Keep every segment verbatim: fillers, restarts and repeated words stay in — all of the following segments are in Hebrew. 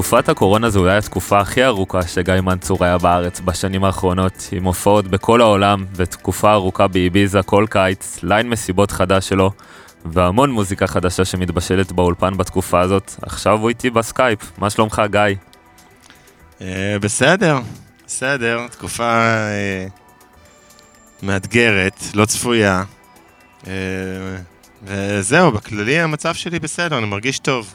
תקופת הקורונה זו אולי התקופה הכי ארוכה שגיא מנצור היה בארץ בשנים האחרונות, עם הופעות בכל העולם ותקופה ארוכה באיביזה כל קיץ, ליין מסיבות חדש שלו, והמון מוזיקה חדשה שמתבשלת באולפן בתקופה הזאת. עכשיו הוא איתי בסקייפ, מה שלומך גיא? בסדר, בסדר, תקופה מאתגרת, לא צפויה, וזהו, בכללי המצב שלי בסדר, אני מרגיש טוב.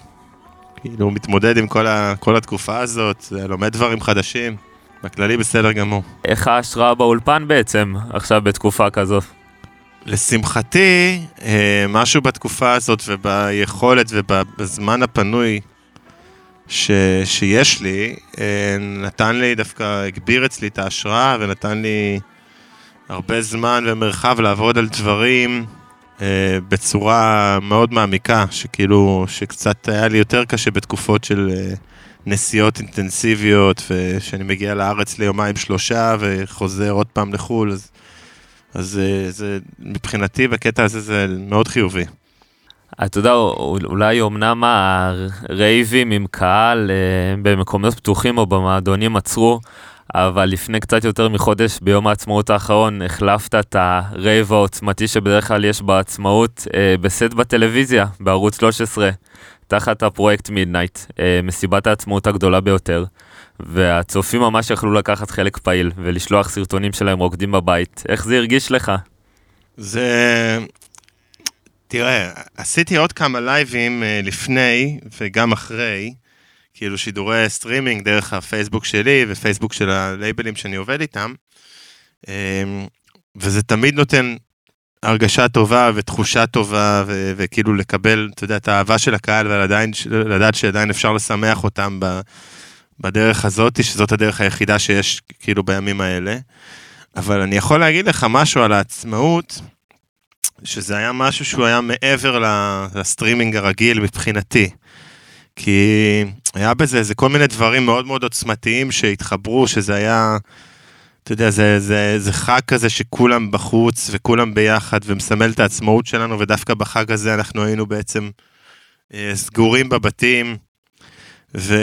כאילו, מתמודד עם כל, ה, כל התקופה הזאת, לומד דברים חדשים, בכללי בסדר גמור. איך ההשראה באולפן בעצם, עכשיו בתקופה כזו? לשמחתי, משהו בתקופה הזאת וביכולת ובזמן הפנוי ש, שיש לי, נתן לי דווקא, הגביר אצלי את ההשראה ונתן לי הרבה זמן ומרחב לעבוד על דברים בצורה מאוד מעמיקה, שכאילו, שקצת היה לי יותר קשה בתקופות של נסיעות אינטנסיביות, ושאני מגיע לארץ ליומיים שלושה וחוזר עוד פעם לחול, אז, אז זה, מבחינתי בקטע הזה זה מאוד חיובי. אתה יודע, אולי אומנם הרייבים עם קהל במקומות פתוחים או במועדונים עצרו, אבל לפני קצת יותר מחודש, ביום העצמאות האחרון, החלפת את הרייב העוצמתי שבדרך כלל יש בעצמאות אה, בסט בטלוויזיה, בערוץ שלוש עשרה, תחת הפרויקט מידנייט, אה, מסיבת העצמאות הגדולה ביותר, והצופים ממש יכלו לקחת חלק פעיל ולשלוח סרטונים שלהם רוקדים בבית. איך זה הרגיש לך? זה... תראה, עשיתי עוד כמה לייבים אה, לפני וגם אחרי, כאילו שידורי סטרימינג דרך הפייסבוק שלי ופייסבוק של הלייבלים שאני עובד איתם, וזה תמיד נותן הרגשה טובה ותחושה טובה, ו- וכאילו לקבל, אתה יודע, את האהבה של הקהל, ולדעת שעדיין אפשר לשמח אותם בדרך הזאת, שזאת הדרך היחידה שיש כאילו בימים האלה. אבל אני יכול להגיד לך משהו על העצמאות, שזה היה משהו שהוא היה מעבר לסטרימינג הרגיל מבחינתי, כי היה בזה, זה כל מיני דברים מאוד מאוד עוצמתיים שהתחברו, שזה היה, אתה יודע, זה, זה, זה חג כזה שכולם בחוץ וכולם ביחד, ומסמל את העצמאות שלנו, ודווקא בחג הזה אנחנו היינו בעצם אה, סגורים בבתים, ו,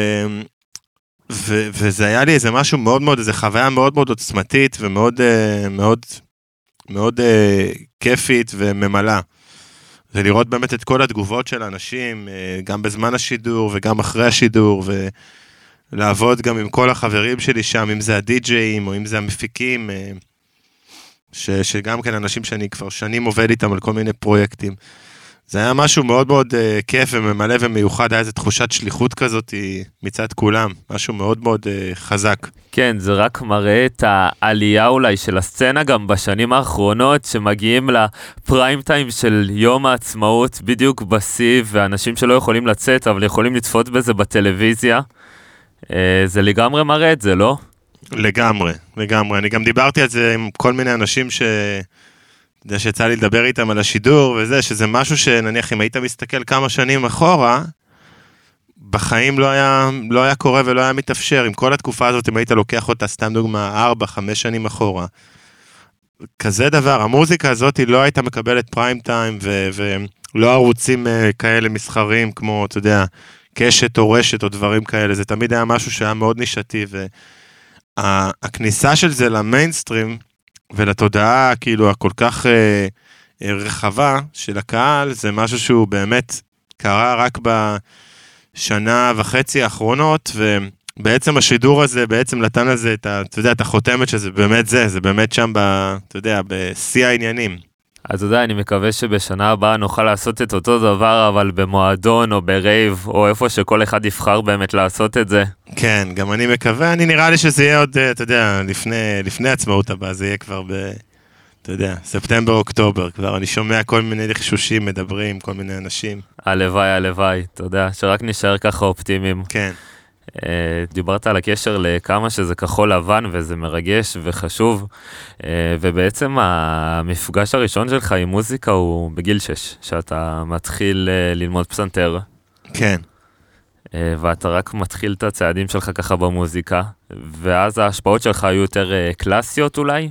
ו, וזה היה לי איזה משהו מאוד מאוד, איזה חוויה מאוד מאוד עוצמתית, ומאוד אה, מאוד, מאוד אה, כיפית וממלאה. זה לראות באמת את כל התגובות של האנשים, גם בזמן השידור וגם אחרי השידור, ולעבוד גם עם כל החברים שלי שם, אם זה הדי-ג'אים או אם זה המפיקים, ש- שגם כן אנשים שאני כבר שנים עובד איתם על כל מיני פרויקטים. זה היה משהו מאוד מאוד כיף וממלא ומיוחד, היה איזו תחושת שליחות כזאת מצד כולם, משהו מאוד מאוד חזק. כן, זה רק מראה את העלייה אולי של הסצנה גם בשנים האחרונות, שמגיעים לפריים טיים של יום העצמאות בדיוק בסי, ואנשים שלא יכולים לצאת, אבל יכולים לצפות בזה בטלוויזיה. זה לגמרי מראה את זה, לא? לגמרי, לגמרי. אני גם דיברתי על זה עם כל מיני אנשים ש... זה שיצא לי לדבר איתם על השידור וזה, שזה משהו שנניח אם היית מסתכל כמה שנים אחורה, בחיים לא היה, לא היה קורה ולא היה מתאפשר. עם כל התקופה הזאת, אם היית לוקח אותה, סתם דוגמה, ארבע חמש שנים אחורה. כזה דבר, המוזיקה הזאת לא הייתה מקבלת פריים טיים, ו- ולא ערוצים כאלה מסחרים כמו, אתה יודע, קשת או רשת או דברים כאלה. זה תמיד היה משהו שהיה מאוד נישתי, והכניסה של זה למיינסטרים, ולתודעה כאילו הכל כך אה, רחבה של הקהל, זה משהו שהוא באמת קרה רק בשנה וחצי האחרונות, ובעצם השידור הזה, בעצם נתן לזה את, ה, אתה יודע, את החותמת שזה באמת זה, זה באמת שם, ב, אתה יודע, בשיא העניינים. אז אתה יודע, אני מקווה שבשנה הבאה נוכל לעשות את אותו דבר, אבל במועדון או ברייב, או איפה שכל אחד יבחר באמת לעשות את זה. כן, גם אני מקווה, אני נראה לי שזה יהיה עוד, אתה יודע, לפני, לפני עצמאות הבאה, זה יהיה כבר ב, אתה יודע, ספטמבר, אוקטובר, כבר אני שומע כל מיני לחשושים, מדברים, כל מיני אנשים. הלוואי, הלוואי, אתה יודע, שרק נשאר ככה אופטימיים. כן. דיברת על הקשר לכמה שזה כחול לבן וזה מרגש וחשוב, ובעצם המפגש הראשון שלך עם מוזיקה הוא בגיל שש, שאתה מתחיל ללמוד פסנתר. כן. ואתה רק מתחיל את הצעדים שלך ככה במוזיקה, ואז ההשפעות שלך היו יותר קלאסיות אולי?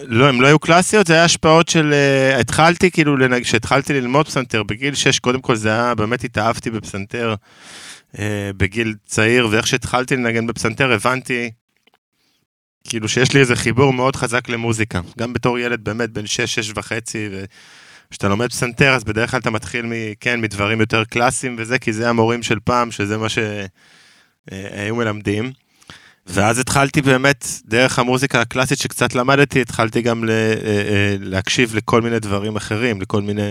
לא, הם לא היו קלאסיות, זה היה השפעות של, התחלתי כאילו, כשהתחלתי ללמוד פסנתר בגיל שש, קודם כל זה היה, באמת התאהבתי בפסנתר בגיל צעיר, ואיך שהתחלתי לנגן בפסנתר, הבנתי, כאילו שיש לי איזה חיבור מאוד חזק למוזיקה, גם בתור ילד באמת בין שש, שש וחצי, וכשאתה לומד פסנתר, אז בדרך כלל אתה מתחיל מכן, מדברים יותר קלאסיים וזה, כי זה המורים של פעם, שזה מה שהיו מלמדים, ואז התחלתי באמת, דרך המוזיקה הקלאסית שקצת למדתי, התחלתי גם להקשיב לכל מיני דברים אחרים, לכל מיני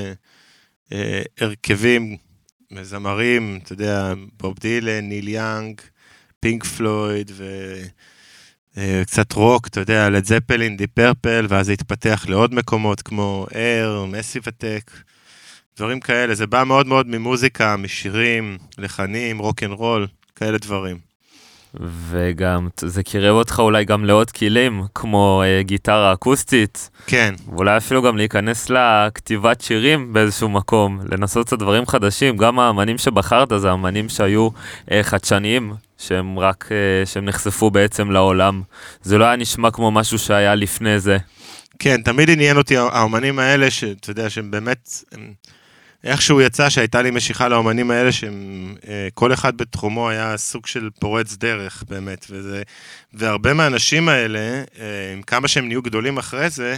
הרכבים, מזמרים, אתה יודע, בוב דילן, ניל יאנג, פינק פלויד, וקצת רוק, אתה יודע, לד זפלין, די פרפל, ואז זה התפתח לעוד מקומות, כמו אייר, מסיב אטק, דברים כאלה, זה בא מאוד מאוד ממוזיקה, משירים, לחנים, רוק אנד רול, כאלה דברים. וגם זה קירב אותך אולי גם לעוד כלים, כמו אה, גיטרה אקוסטית. כן. ואולי אפילו גם להיכנס לכתיבת שירים באיזשהו מקום, לנסות את הדברים חדשים, גם האמנים שבחרת, זה האמנים שהיו אה, חדשניים, שהם רק, אה, שהם נחשפו בעצם לעולם. זה לא היה נשמע כמו משהו שהיה לפני זה. כן, תמיד עניין אותי האמנים האלה, שאתה יודע, שהם באמת... הם... איכשהו יצא שהייתה לי משיכה לאומנים האלה, שכל אחד בתחומו היה סוג של פורץ דרך, באמת, וזה, והרבה מהאנשים האלה, עם כמה שהם נהיו גדולים אחרי זה,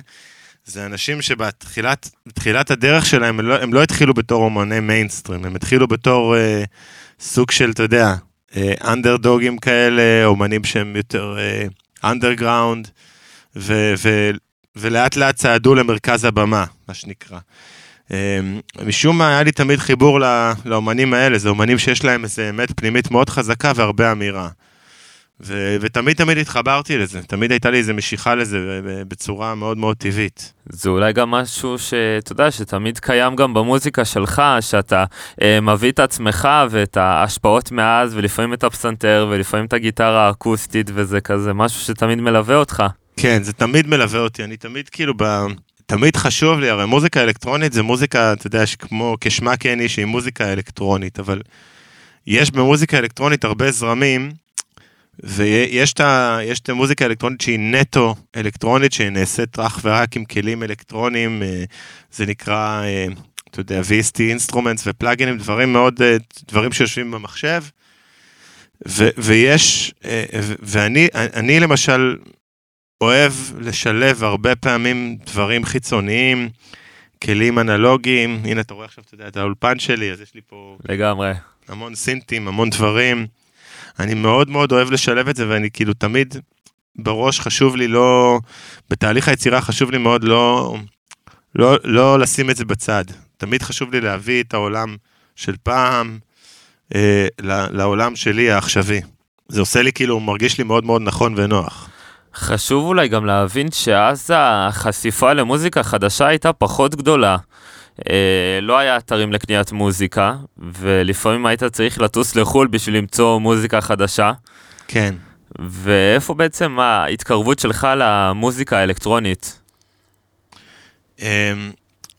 זה אנשים שבתחילת, בתחילת הדרך שלהם, הם לא, הם לא התחילו בתור אומני מיינסטרים, הם התחילו בתור אה, סוג של, אתה יודע, אנדרדוגים אה, כאלה, אומנים שהם יותר אנדרגראונד, אה, ולאט לאט צעדו למרכז הבמה, מה שנקרא. משום מה היה לי תמיד חיבור לאומנים האלה, זה אומנים שיש להם איזו אמת פנימית מאוד חזקה והרבה אמירה, ותמיד תמיד התחברתי לזה, תמיד הייתה לי איזו משיכה לזה בצורה מאוד מאוד טבעית. זה אולי גם משהו שאתה יודע שתמיד קיים גם במוזיקה שלך, שאתה מביא את עצמך ואת ההשפעות מאז, ולפעמים את הפסנתר ולפעמים את הגיטרה האקוסטית, וזה כזה משהו שתמיד מלווה אותך. כן, זה תמיד מלווה אותי, אני תמיד כאילו ב... תמיד חשוב לי, הרי מוזיקה אלקטרונית זה מוזיקה, אתה יודע, שכמו כשמה כן היא, שהיא מוזיקה אלקטרונית, אבל יש במוזיקה אלקטרונית הרבה זרמים, ויש את המוזיקה האלקטרונית שהיא נטו אלקטרונית, שהיא נעשית רק ורק עם כלים אלקטרוניים, זה נקרא, אתה יודע, V S T אינסטרומנטס ופלאגינים, דברים מאוד, דברים שיושבים במחשב, ו- ויש, ואני אני למשל, אוהב לשלב הרבה פעמים דברים חיצוניים, כלים אנלוגיים, הנה אתה רואה עכשיו, אתה יודע, את האולפן שלי, אז יש לי פה... לגמרי. המון סינטים, המון דברים, אני מאוד מאוד אוהב לשלב את זה, ואני כאילו תמיד בראש חשוב לי לא, בתהליך היצירה חשוב לי מאוד לא, לא, לא לשים את זה בצד, תמיד חשוב לי להביא את העולם של פעם, אה, לעולם שלי העכשווי, זה עושה לי כאילו, מרגיש לי מאוד מאוד נכון ונוח. חשוב אולי גם להבין שאז החשיפה למוזיקה חדשה הייתה פחות גדולה. אה, לא היה אתרים לקניית מוזיקה, ולפעמים היית צריך לטוס לחול בשביל למצוא מוזיקה חדשה. כן. ואיפה בעצם ההתקרבות שלך למוזיקה האלקטרונית? אה,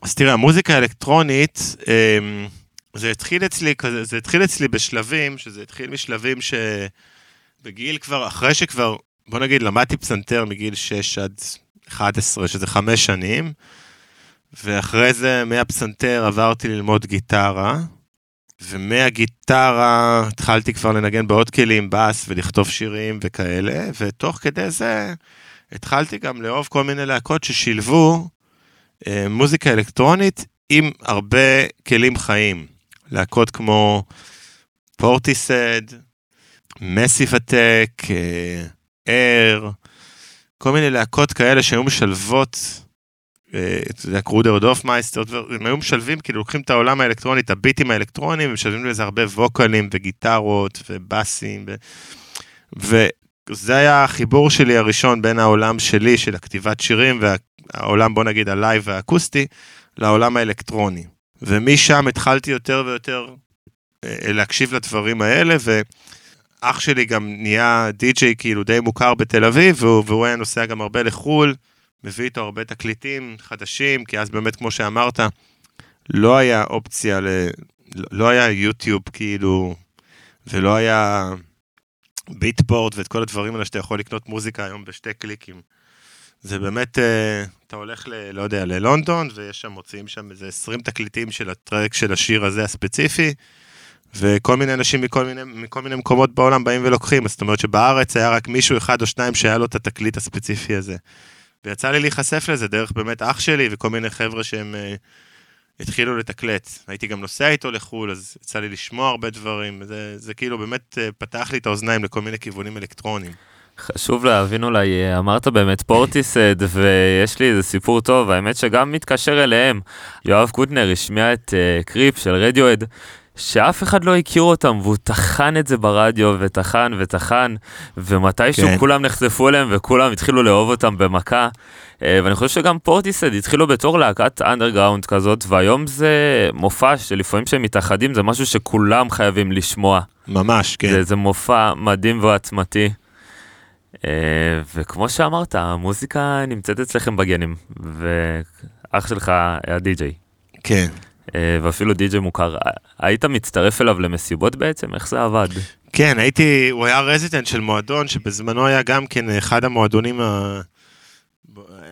אז תראה, המוזיקה האלקטרונית, אה, זה התחיל אצלי, זה התחיל אצלי בשלבים, שזה התחיל משלבים שבגיל כבר, אחרי שכבר, בוא נגיד, למדתי פסנתר מגיל שש עד אחת עשרה, שזה חמש שנים, ואחרי זה מהפסנתר עברתי ללמוד גיטרה, ומהגיטרה התחלתי כבר לנגן בעוד כלים, בס ולכתוב שירים וכאלה, ותוך כדי זה התחלתי גם לאהוב כל מיני להקות ששילבו אה, מוזיקה אלקטרונית עם הרבה כלים חיים. להקות כמו פורטיסד, מסיב אטק, אה, אר, כל מיני להקות כאלה שהיו משלבות, אתה יודע, קרודר ודופמייסטר, הם היו משלבים, כאילו לוקחים את העולם האלקטרוני, את הביטים האלקטרוניים, ומשלבים לזה הרבה ווקלים וגיטרות ובאסים, וזה היה החיבור שלי הראשון בין העולם שלי של הכתיבת שירים, והעולם בוא נגיד הלייב והאקוסטי, לעולם האלקטרוני. ומשם התחלתי יותר ויותר להקשיב לדברים האלה, ו... אח שלי גם נהיה די-ג'יי כאילו די מוכר בתל אביב, והוא היה נוסע גם הרבה לחול, מביא איתו הרבה תקליטים חדשים, כי אז באמת כמו שאמרת, לא היה אופציה, לא היה יוטיוב כאילו, ולא היה ביטפורט ואת כל הדברים האלה שאתה יכול לקנות מוזיקה היום בשתי קליקים. זה באמת, אתה הולך, ל, לא יודע, ללונדון, ויש שם, מוצאים שם איזה עשרים תקליטים של הטרק של השיר הזה הספציפי, וכל מיני אנשים מכל מיני, מכל מיני מקומות בעולם באים ולוקחים, אז זאת אומרת שבארץ היה רק מישהו אחד או שניים שהיה לו את התקליט הספציפי הזה. ויצא לי להיחשף לזה דרך באמת אח שלי וכל מיני חבר'ה שהם התחילו לתקלט. הייתי גם נוסע איתו לחול, אז יצא לי לשמוע הרבה דברים, זה, זה כאילו באמת פתח לי את האוזניים לכל מיני כיוונים אלקטרוניים. חשוב להבין אולי, אמרת באמת פורטיסד, ויש לי איזה סיפור טוב, האמת שגם מתקשר אליהם. יואב קוטנר השמיע את uh, קריפ של רדיואד, שאף אחד לא הכיר אותם, והוא תחן את זה ברדיו, ותחן ותחן, ומתישהו כן. כולם נחשפו אליהם, וכולם התחילו לאהוב אותם במכה, ואני חושב שגם פורטיסד התחילו בתור להקת אנדרגראונד כזאת, והיום זה מופע שלפעמים שהם מתאחדים, זה משהו שכולם חייבים לשמוע. ממש, כן. זה, זה מופע מדהים ועצמתי. וכמו שאמרת, המוזיקה נמצאת אצלכם בגנים, ואח שלך היה די-ג'יי. כן. ואפילו די-ג'יי מוכר. היית מצטרף אליו למסיבות בעצם? איך זה עבד? כן, הייתי, הוא היה רזידנט של מועדון, שבזמנו היה גם כן אחד המועדונים, ה...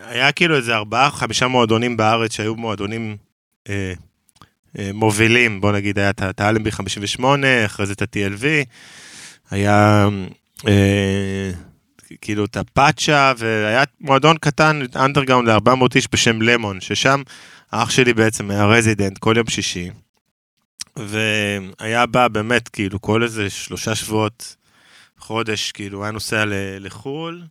היה כאילו איזה ארבעה, חמישה מועדונים בארץ, שהיו מועדונים אה, אה, מובילים, בוא נגיד, היה את האלמבי חמישים ושמונה, אחרי זה את ה-טי אל וי, היה... אה, כאילו את הפאצ'ה, והיה מועדון קטן, אנדרגאון ל-ארבע מאות איש בשם למון, ששם האח שלי בעצם היה רזידנט כל יום שישי, והיה בא באמת כאילו כל איזה שלושה שבועות חודש, כאילו היה נוסע לחול,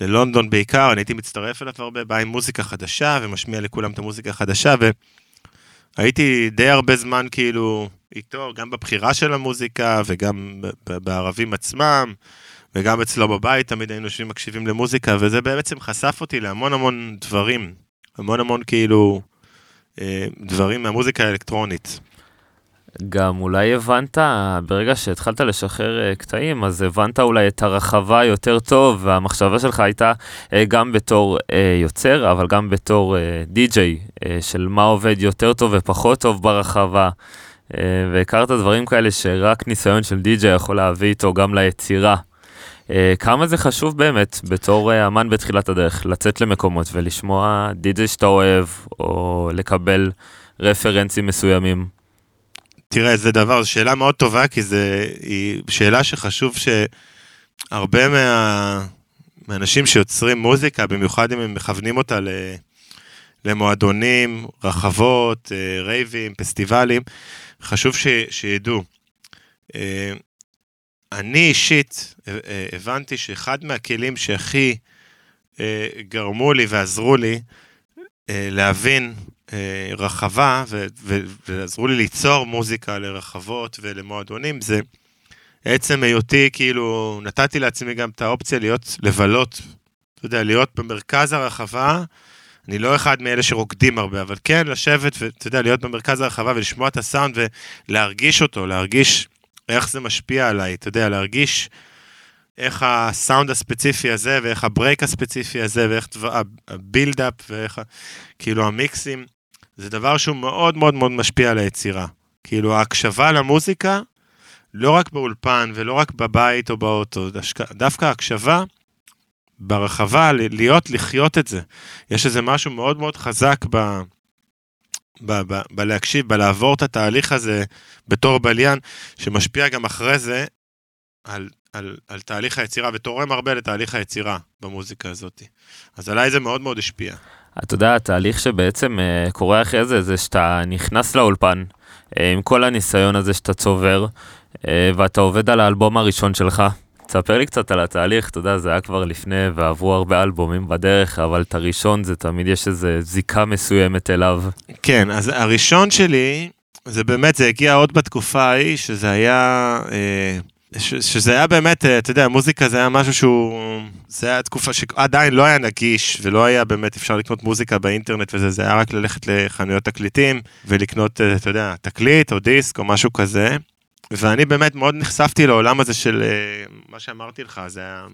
ללונדון בעיקר, אני הייתי מצטרף אליו הרבה, בא עם מוזיקה חדשה, ומשמיע לכולם את המוזיקה החדשה, והייתי די הרבה זמן כאילו איתו, גם בבחירה של המוזיקה, וגם בערבים עצמם, וגם אצלו בבית, תמיד היינו יושבים מקשיבים למוזיקה, וזה בעצם חשף אותי להמון המון דברים, המון המון כאילו דברים מהמוזיקה האלקטרונית. גם אולי הבנת, ברגע שהתחלת לשחרר קטעים, אז הבנת אולי את הרחבה יותר טוב, והמחשבה שלך הייתה גם בתור יוצר, אבל גם בתור די-ג'יי, של מה עובד יותר טוב ופחות טוב ברחבה, והכרת דברים כאלה שרק ניסיון של די-ג'יי יכול להביא איתו גם ליצירה. כמה זה חשוב באמת בתור אמן בתחילת הדרך, לצאת למקומות ולשמוע די-ג'יי שאתה אוהב, או לקבל רפרנסים מסוימים? תראה, זה דבר, זו שאלה מאוד טובה, כי זו שאלה שחשוב שהרבה מה, מהאנשים שיוצרים מוזיקה, במיוחד אם הם מכוונים אותה למועדונים, רחבות, רייבים, פסטיבלים, חשוב ש, שידעו. אני אישית הבנתי שאחד מהכלים שהכי גרמו לי ועזרו לי להבין רחבה, ועזרו לי ליצור מוזיקה לרחבות ולמועדונים, זה עצם היותי, כאילו, נתתי לעצמי גם את האופציה להיות, לבלות, אתה יודע, להיות במרכז הרחבה, אני לא אחד מאלה שרוקדים הרבה, אבל כן, לשבת, אתה יודע, להיות במרכז הרחבה ולשמוע את הסאונד ולהרגיש אותו, להרגיש איך זה משפיע עליי, אתה יודע, להרגיש איך הסאונד הספציפי הזה, ואיך הברייק הספציפי הזה, ואיך הבילדאפ, ואיך כאילו המיקסים, זה דבר שהוא מאוד מאוד מאוד משפיע על היצירה. כאילו ההקשבה למוזיקה, לא רק באולפן, ולא רק בבית או באוטו, דווקא ההקשבה ברחבה, להיות, לחיות את זה. יש איזה משהו מאוד מאוד חזק ב... בלהקשיב, בלעבור את התהליך הזה בתור בליין, שמשפיע גם אחרי זה על, על, על תהליך היצירה, ותורם הרבה לתהליך היצירה במוזיקה הזאת. אז עליי זה מאוד מאוד השפיע. אתה יודע, התהליך שבעצם קורה אחרי זה, זה שאתה נכנס לאולפן, עם כל הניסיון הזה שאתה צובר, ואתה עובד על האלבום הראשון שלך. תספר לי קצת על התהליך, אתה יודע, זה היה כבר לפני, ועברו הרבה אלבומים בדרך, אבל את הראשון, זה תמיד יש איזו זיקה מסוימת אליו. כן, אז הראשון שלי, זה באמת, זה הגיע עוד בתקופה ההיא, שזה היה, ש, שזה היה באמת, אתה יודע, מוזיקה זה היה משהו שהוא, זה היה תקופה שעדיין לא היה נגיש, ולא היה באמת אפשר לקנות מוזיקה באינטרנט, וזה זה היה רק ללכת לחנויות תקליטים, ולקנות, אתה יודע, תקליט או דיסק או משהו כזה. ואני באמת מאוד נחשפתי לעולם הזה של מה שאמרתי לך, זה היה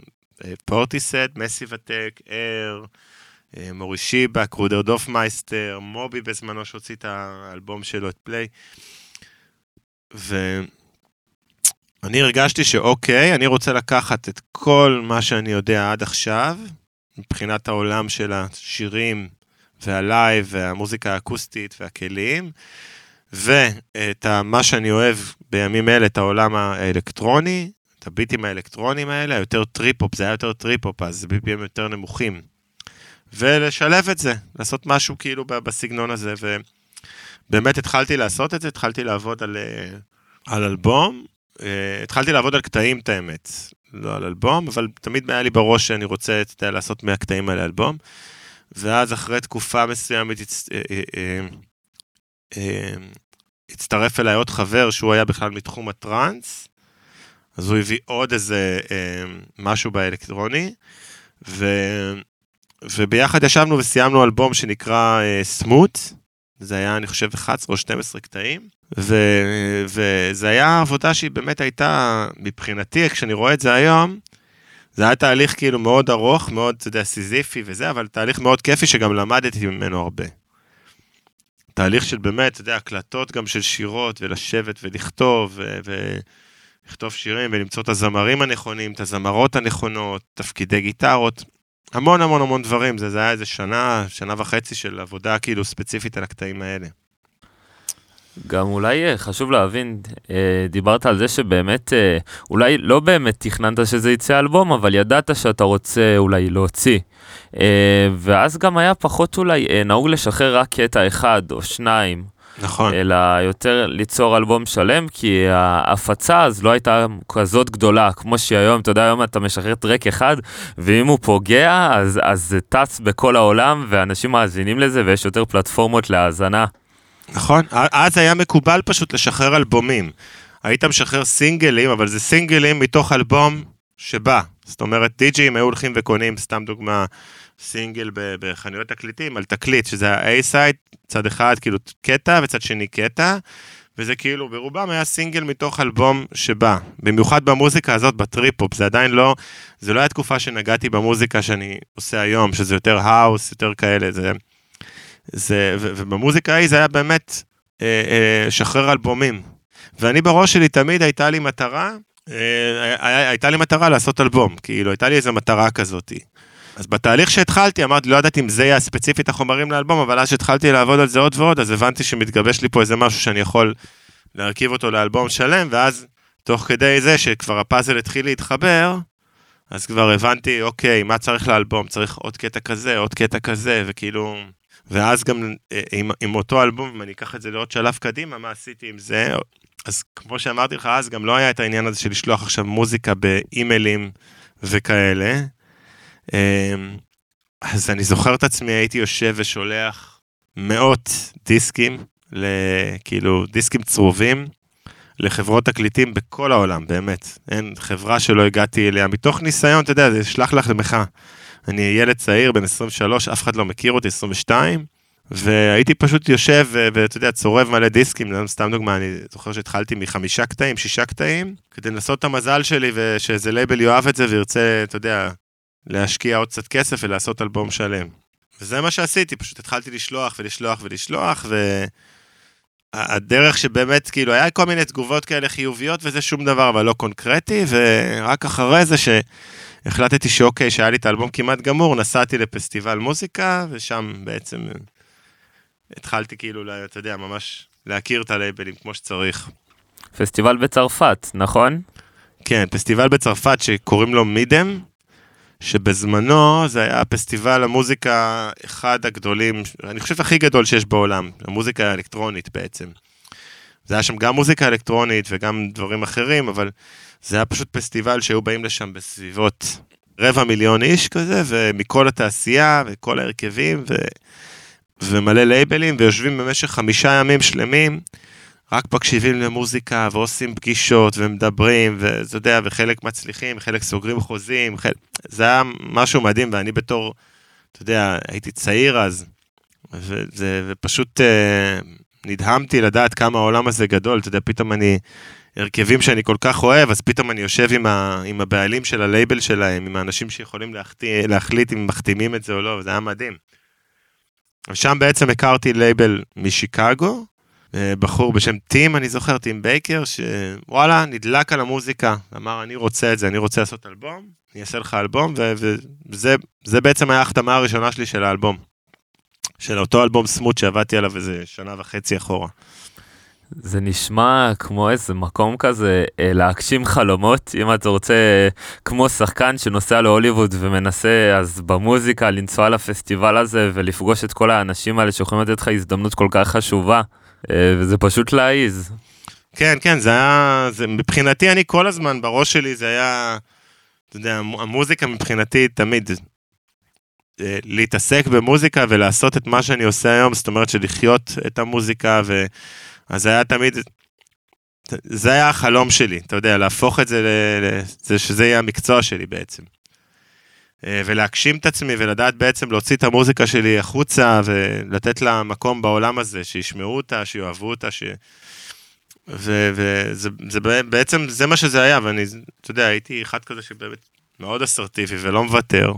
פורטיסד, מסיבטק, אר, מורישיבה, קרודר דופמייסטר, מובי בזמנו שהוציא את האלבום שלו, את פליי. ואני הרגשתי שאוקיי, אני רוצה לקחת את כל מה שאני יודע עד עכשיו, מבחינת העולם של השירים והלייב והמוזיקה האקוסטית והכלים, ואת מה שאני אוהב בימים אלה, את העולם האלקטרוני, את הביטים האלקטרונים האלה, יותר טריפ-הופ, זה היה יותר טריפ-הופ, אז בי פי אם יותר נמוכים. ולשלב את זה, לעשות משהו כאילו בסגנון הזה, ובאמת התחלתי לעשות את זה, התחלתי לעבוד על, על אלבום, התחלתי לעבוד על קטעים את האמת, לא על אלבום, אבל תמיד היה לי בראש שאני רוצה לעשות מהקטעים על אלבום, ואז אחרי תקופה מסוימת הצ... הצטרף אליי עוד חבר שהוא היה בכלל מתחום הטרנס, אז הוא הביא עוד איזה משהו באלקטרוני, ו... וביחד ישבנו וסיימנו אלבום שנקרא סמוט, זה היה אני חושב אחת עשרה או שתים עשרה קטעים, ו... וזה היה עבודה שהיא באמת הייתה, מבחינתי כשאני רואה את זה היום, זה היה תהליך כאילו מאוד ארוך, מאוד אתה יודע, סיזיפי וזה, אבל תהליך מאוד כיפי שגם למדתי ממנו הרבה. תהליך של באמת, אתה יודע, הקלטות גם של שירות, ולשבת ולכתוב, ולכתוב שירים, ולמצוא את הזמרים הנכונים, את הזמרות הנכונות, תפקידי גיטרות, המון המון המון דברים, זה, זה היה איזה שנה, שנה וחצי של עבודה כאילו ספציפית על הקטעים האלה. גם אולי חשוב להבין, דיברת על זה שבאמת, אולי לא באמת תכננת שזה יצא אלבום, אבל ידעת שאתה רוצה אולי להוציא. ואז גם היה פחות אולי נהוג לשחרר רק קטע אחד או שניים. נכון. אלא יותר ליצור אלבום שלם, כי ההפצה אז לא הייתה כזאת גדולה, כמו שהיום, אתה יודע, היום אתה משחרר טרק אחד, ואם הוא פוגע, אז, אז זה טץ בכל העולם, ואנשים מאזינים לזה, ויש יותר פלטפורמות להאזנה. נכון, אז היה מקובל פשוט לשחרר אלבומים, היית משחרר סינגלים, אבל זה סינגלים מתוך אלבום שבא, זאת אומרת די-ג'ים היו הולכים וקונים, סתם דוגמה, סינגל בחנויות תקליטים, על תקליט, שזה ה-A-Side, צד אחד כאילו קטע וצד שני קטע, וזה כאילו ברובם היה סינגל מתוך אלבום שבא, במיוחד במוזיקה הזאת בטריפ-הופ, זה עדיין לא, זה לא היה תקופה שנגעתי במוזיקה שאני עושה היום, שזה יותר האוס, יותר כאלה, זה... זה, ו- ובמוזיקה ההיא זה היה באמת אה, אה, שחרר אלבומים, ואני בראש שלי תמיד הייתה לי מטרה, אה, הייתה לי מטרה לעשות אלבום, כאילו הייתה לי איזו מטרה כזאת, אז בתהליך שהתחלתי אמרתי, לא ידעתי אם זה יהיה ספציפית החומרים לאלבום, אבל אז שהתחלתי לעבוד על זה עוד ועוד, אז הבנתי שמתגבש לי פה איזה משהו שאני יכול להרכיב אותו לאלבום שלם, ואז תוך כדי זה שכבר הפאזל התחיל להתחבר, אז כבר הבנתי, אוקיי, מה צריך לאלבום, צריך עוד קטע כזה, עוד קטע כזה, וכאילו... ואז גם עם, עם אותו אלבום, אם אני אקח את זה לעוד שלב קדימה, מה עשיתי עם זה? אז כמו שאמרתי לך, אז גם לא היה את העניין הזה של לשלוח עכשיו מוזיקה באימיילים וכאלה. אז אני זוכר את עצמי, הייתי יושב ושולח מאות דיסקים, כאילו דיסקים צרובים, לחברות תקליטים בכל העולם, באמת. אין חברה שלא הגעתי אליה. מתוך ניסיון, אתה יודע, זה שלח לך למך. אני ילד צעיר, בן עשרים ושלוש, אף אחד לא מכיר אותי, עשרים ושתיים, והייתי פשוט יושב, ואתה יודע, צורב מלא דיסקים, סתם דוגמה, אני זוכר שהתחלתי מחמישה קטעים, שישה קטעים, כדי לנסות את המזל שלי, ושאיזה לייבל יאהב את זה, וירצה, אתה יודע, להשקיע עוד קצת כסף, ולעשות אלבום שלם. וזה מה שעשיתי, פשוט התחלתי לשלוח, ולשלוח, ולשלוח, והדרך שבאמת, כאילו, היה כל מיני תגובות כאלה חיוביות, וזה שום דבר, אבל לא קונקרטי, ורק אחרי זה ש... החלטתי שאוקיי, שהיה לי את האלבום כמעט גמור, נסעתי לפסטיבל מוזיקה, ושם בעצם התחלתי כאילו, אתה יודע, ממש להכיר את הלייבלים כמו שצריך. פסטיבל בצרפת, נכון? כן, פסטיבל בצרפת שקוראים לו מידם, שבזמנו זה היה פסטיבל המוזיקה אחד הגדולים, אני חושב הכי גדול שיש בעולם, המוזיקה האלקטרונית בעצם. זה היה שם גם מוזיקה אלקטרונית וגם דברים אחרים, אבל זה היה פשוט פסטיבל שהיו באים לשם בסביבות רבע מיליון איש כזה, ומכל התעשייה וכל ההרכבים ו... ומלא לייבלים, ויושבים במשך חמישה ימים שלמים, רק מקשיבים למוזיקה ועושים פגישות ומדברים, וזה יודע, וחלק מצליחים, חלק סוגרים חוזים, חלק... זה היה משהו מדהים, ואני בתור, אתה יודע, הייתי צעיר אז, וזה, ופשוט... נדהמתי לדעת כמה העולם הזה גדול, אתה יודע, פתאום אני, הרכבים שאני כל כך אוהב, אז פתאום אני יושב עם, ה, עם הבעלים של הלייבל שלהם, עם האנשים שיכולים להחתי, להחליט אם מחתימים את זה או לא, וזה היה מדהים. שם בעצם הכרתי לייבל משיקגו, בחור בשם טים, אני זוכר, טים בייקר, שוואלה, נדלק על המוזיקה, אמר, אני רוצה את זה, אני רוצה לעשות אלבום, אני אעשה לך אלבום, וזה זה בעצם היה החתמה הראשונה שלי של האלבום, של אותו אלבום סמוט שעבדתי עליו איזה שנה וחצי אחורה. זה נשמע כמו איזה מקום כזה להגשים חלומות, אם אתה רוצה, כמו שחקן שנוסע להוליווד ומנסה אז במוזיקה לנסוע לפסטיבל הזה ולפגוש את כל האנשים האלה שיכולים לתת לך הזדמנות כל כך חשובה, וזה פשוט להעיז. כן, כן, זה היה, זה, מבחינתי אני כל הזמן בראש שלי זה היה, אתה יודע, המוזיקה מבחינתי תמיד, להתעסק במוזיקה ולעשות את מה שאני עושה היום, זאת אומרת שלחיות את המוזיקה ו... אז היה תמיד, זה היה החלום שלי, אתה יודע, להפוך את זה, ל... שזה יהיה המקצוע שלי בעצם. ולהגשים את עצמי ולדעת בעצם להוציא את המוזיקה שלי החוצה, ולתת לה מקום בעולם הזה, שישמעו אותה, שיאהבו אותה, ש... ו... וזה זה בעצם, זה מה שזה היה, ואני, אתה יודע, הייתי אחד כזה שבאמת מאוד אסרטיבי ולא מוותר,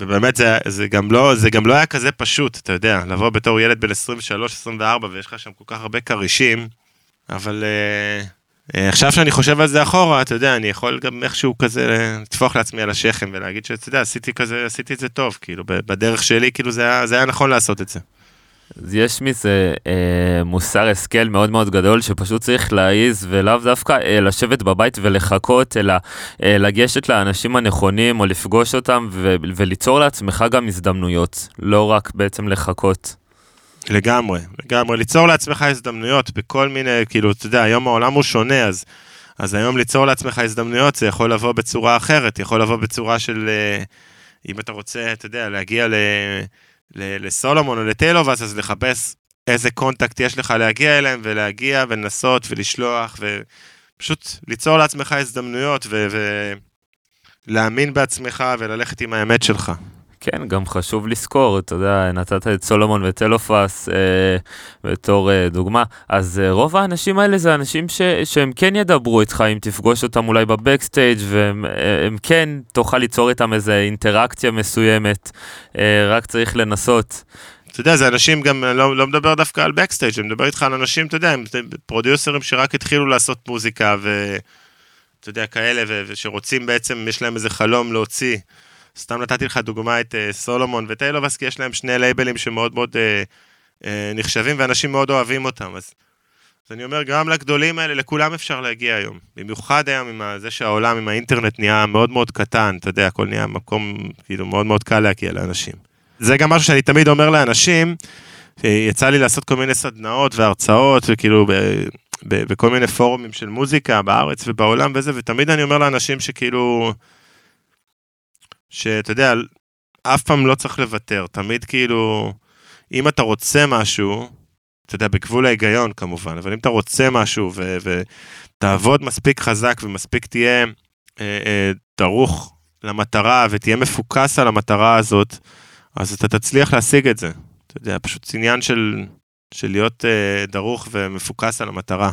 ובאמת זה, זה, גם לא, זה גם לא היה כזה פשוט, אתה יודע, לבוא בתור ילד בין עשרים ושלוש עשרים וארבע, ויש לך שם כל כך הרבה קרישים, אבל אה, עכשיו שאני חושב על זה אחורה, אתה יודע, אני יכול גם איכשהו כזה לתפוח לעצמי על השכם, ולהגיד שאתה יודע, עשיתי כזה, עשיתי את זה טוב, כאילו, בדרך שלי, כאילו, זה היה, זה היה נכון לעשות את זה. אז יש מזה אה, מוסר השכל מאוד מאוד גדול, שפשוט צריך להעיז, ולאו דווקא אה, לשבת בבית ולחכות, אלא אה, לגשת לאנשים הנכונים, או לפגוש אותם, ו- וליצור לעצמך גם הזדמנויות, לא רק בעצם לחכות. לגמרי, לגמרי, ליצור לעצמך הזדמנויות, בכל מיני, כאילו, אתה יודע, היום העולם הוא שונה, אז, אז היום ליצור לעצמך הזדמנויות, זה יכול לבוא בצורה אחרת, יכול לבוא בצורה של, אה, אם אתה רוצה, אתה יודע, להגיע ל... לסולומון או לטיילובס, אז לחפש איזה קונטקט יש לך להגיע אליהם, ולהגיע ולנסות ולשלוח, ופשוט ליצור לעצמך הזדמנויות, ולהאמין בעצמך וללכת עם האמת שלך. כן, גם חשוב לזכור, אתה יודע, נתת את סולומון וטלופס אה, בתור אה, דוגמה, אז אה, רוב האנשים האלה זה אנשים ש, שהם כן ידברו איתך, אם תפגוש אותם אולי בבקסטייג' והם אה, הם כן תוכל ליצור איתם איזו אינטראקציה מסוימת, אה, רק צריך לנסות. אתה יודע, זה אנשים גם, לא, לא מדבר דווקא על בקסטייג', הם מדבר איתך על אנשים, אתה יודע, הם פרודיוסרים שרק התחילו לעשות מוזיקה, ואתה יודע, כאלה, ו, ושרוצים בעצם, יש להם איזה חלום להוציא, סתם נתתי לך דוגמה את uh, סולומון וטיילובס, כי יש להם שני לייבלים שמאוד מאוד uh, uh, נחשבים, ואנשים מאוד אוהבים אותם, אז, אז אני אומר, גם לגדולים האלה, לכולם אפשר להגיע היום, במיוחד היום עם זה שהעולם, עם האינטרנט נהיה מאוד מאוד קטן, אתה יודע, הכל נהיה מקום, כאילו, מאוד מאוד קל להגיע לאנשים. זה גם משהו שאני תמיד אומר לאנשים, יצא לי לעשות כל מיני סדנאות והרצאות, וכאילו, ב, ב, בכל מיני פורומים של מוזיקה, בארץ ובעולם וזה, ותמיד אני אומר לאנשים שכאילו, שאתה יודע, אף פעם לא צריך לוותר, תמיד כאילו, אם אתה רוצה משהו, אתה יודע, בגבול ההיגיון כמובן, אבל אם אתה רוצה משהו, ותעבוד מספיק חזק, ומספיק תהיה דרוך למטרה, ותהיה מפוקס על המטרה הזאת, אז אתה תצליח להשיג את זה, אתה יודע, פשוט עניין של... של להיות uh, דרוך ומפוקס על המטרה.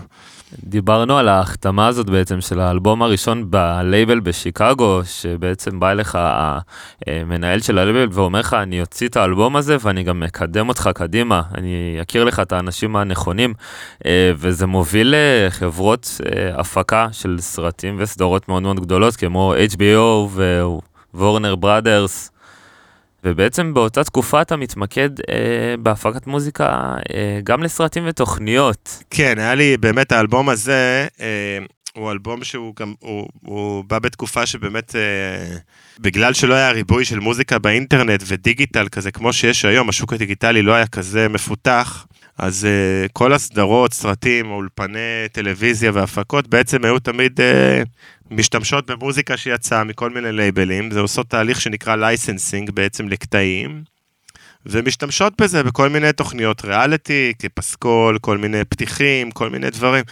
דיברנו על ההחתמה הזאת בעצם של האלבום הראשון בלייבל בשיקגו, שבעצם בא לך המנהל של הלייבל ואומר לך, אני אוציא את האלבום הזה ואני גם מקדם אותך קדימה, אני אכיר לך את האנשים הנכונים, וזה מוביל לחברות הפקה של סרטים וסדרות מאוד מאוד גדולות, כמו אייץ' בי או וורנר בראדרס, ובעצם באותה תקופה אתה מתמקד אה, בהפקת מוזיקה אה, גם לסרטים ותוכניות. כן, היה לי באמת האלבום הזה, אה, הוא אלבום שהוא גם, הוא, הוא בא בתקופה שבאמת, אה, בגלל שלא היה ריבוי של מוזיקה באינטרנט ודיגיטל כזה, כמו שיש היום, השוק הדיגיטלי לא היה כזה מפותח, אז אה, כל הסדרות, סרטים, אולפני, טלוויזיה והפקות, בעצם היו תמיד אה, משתמשות במוזיקה שיצאה מכל מיני לייבלים, זה עושות תהליך שנקרא לייסנסינג בעצם לקטעים, ומשתמשות בזה בכל מיני תוכניות ריאליטי, כפסקול, כל מיני פתיחים, כל מיני דברים,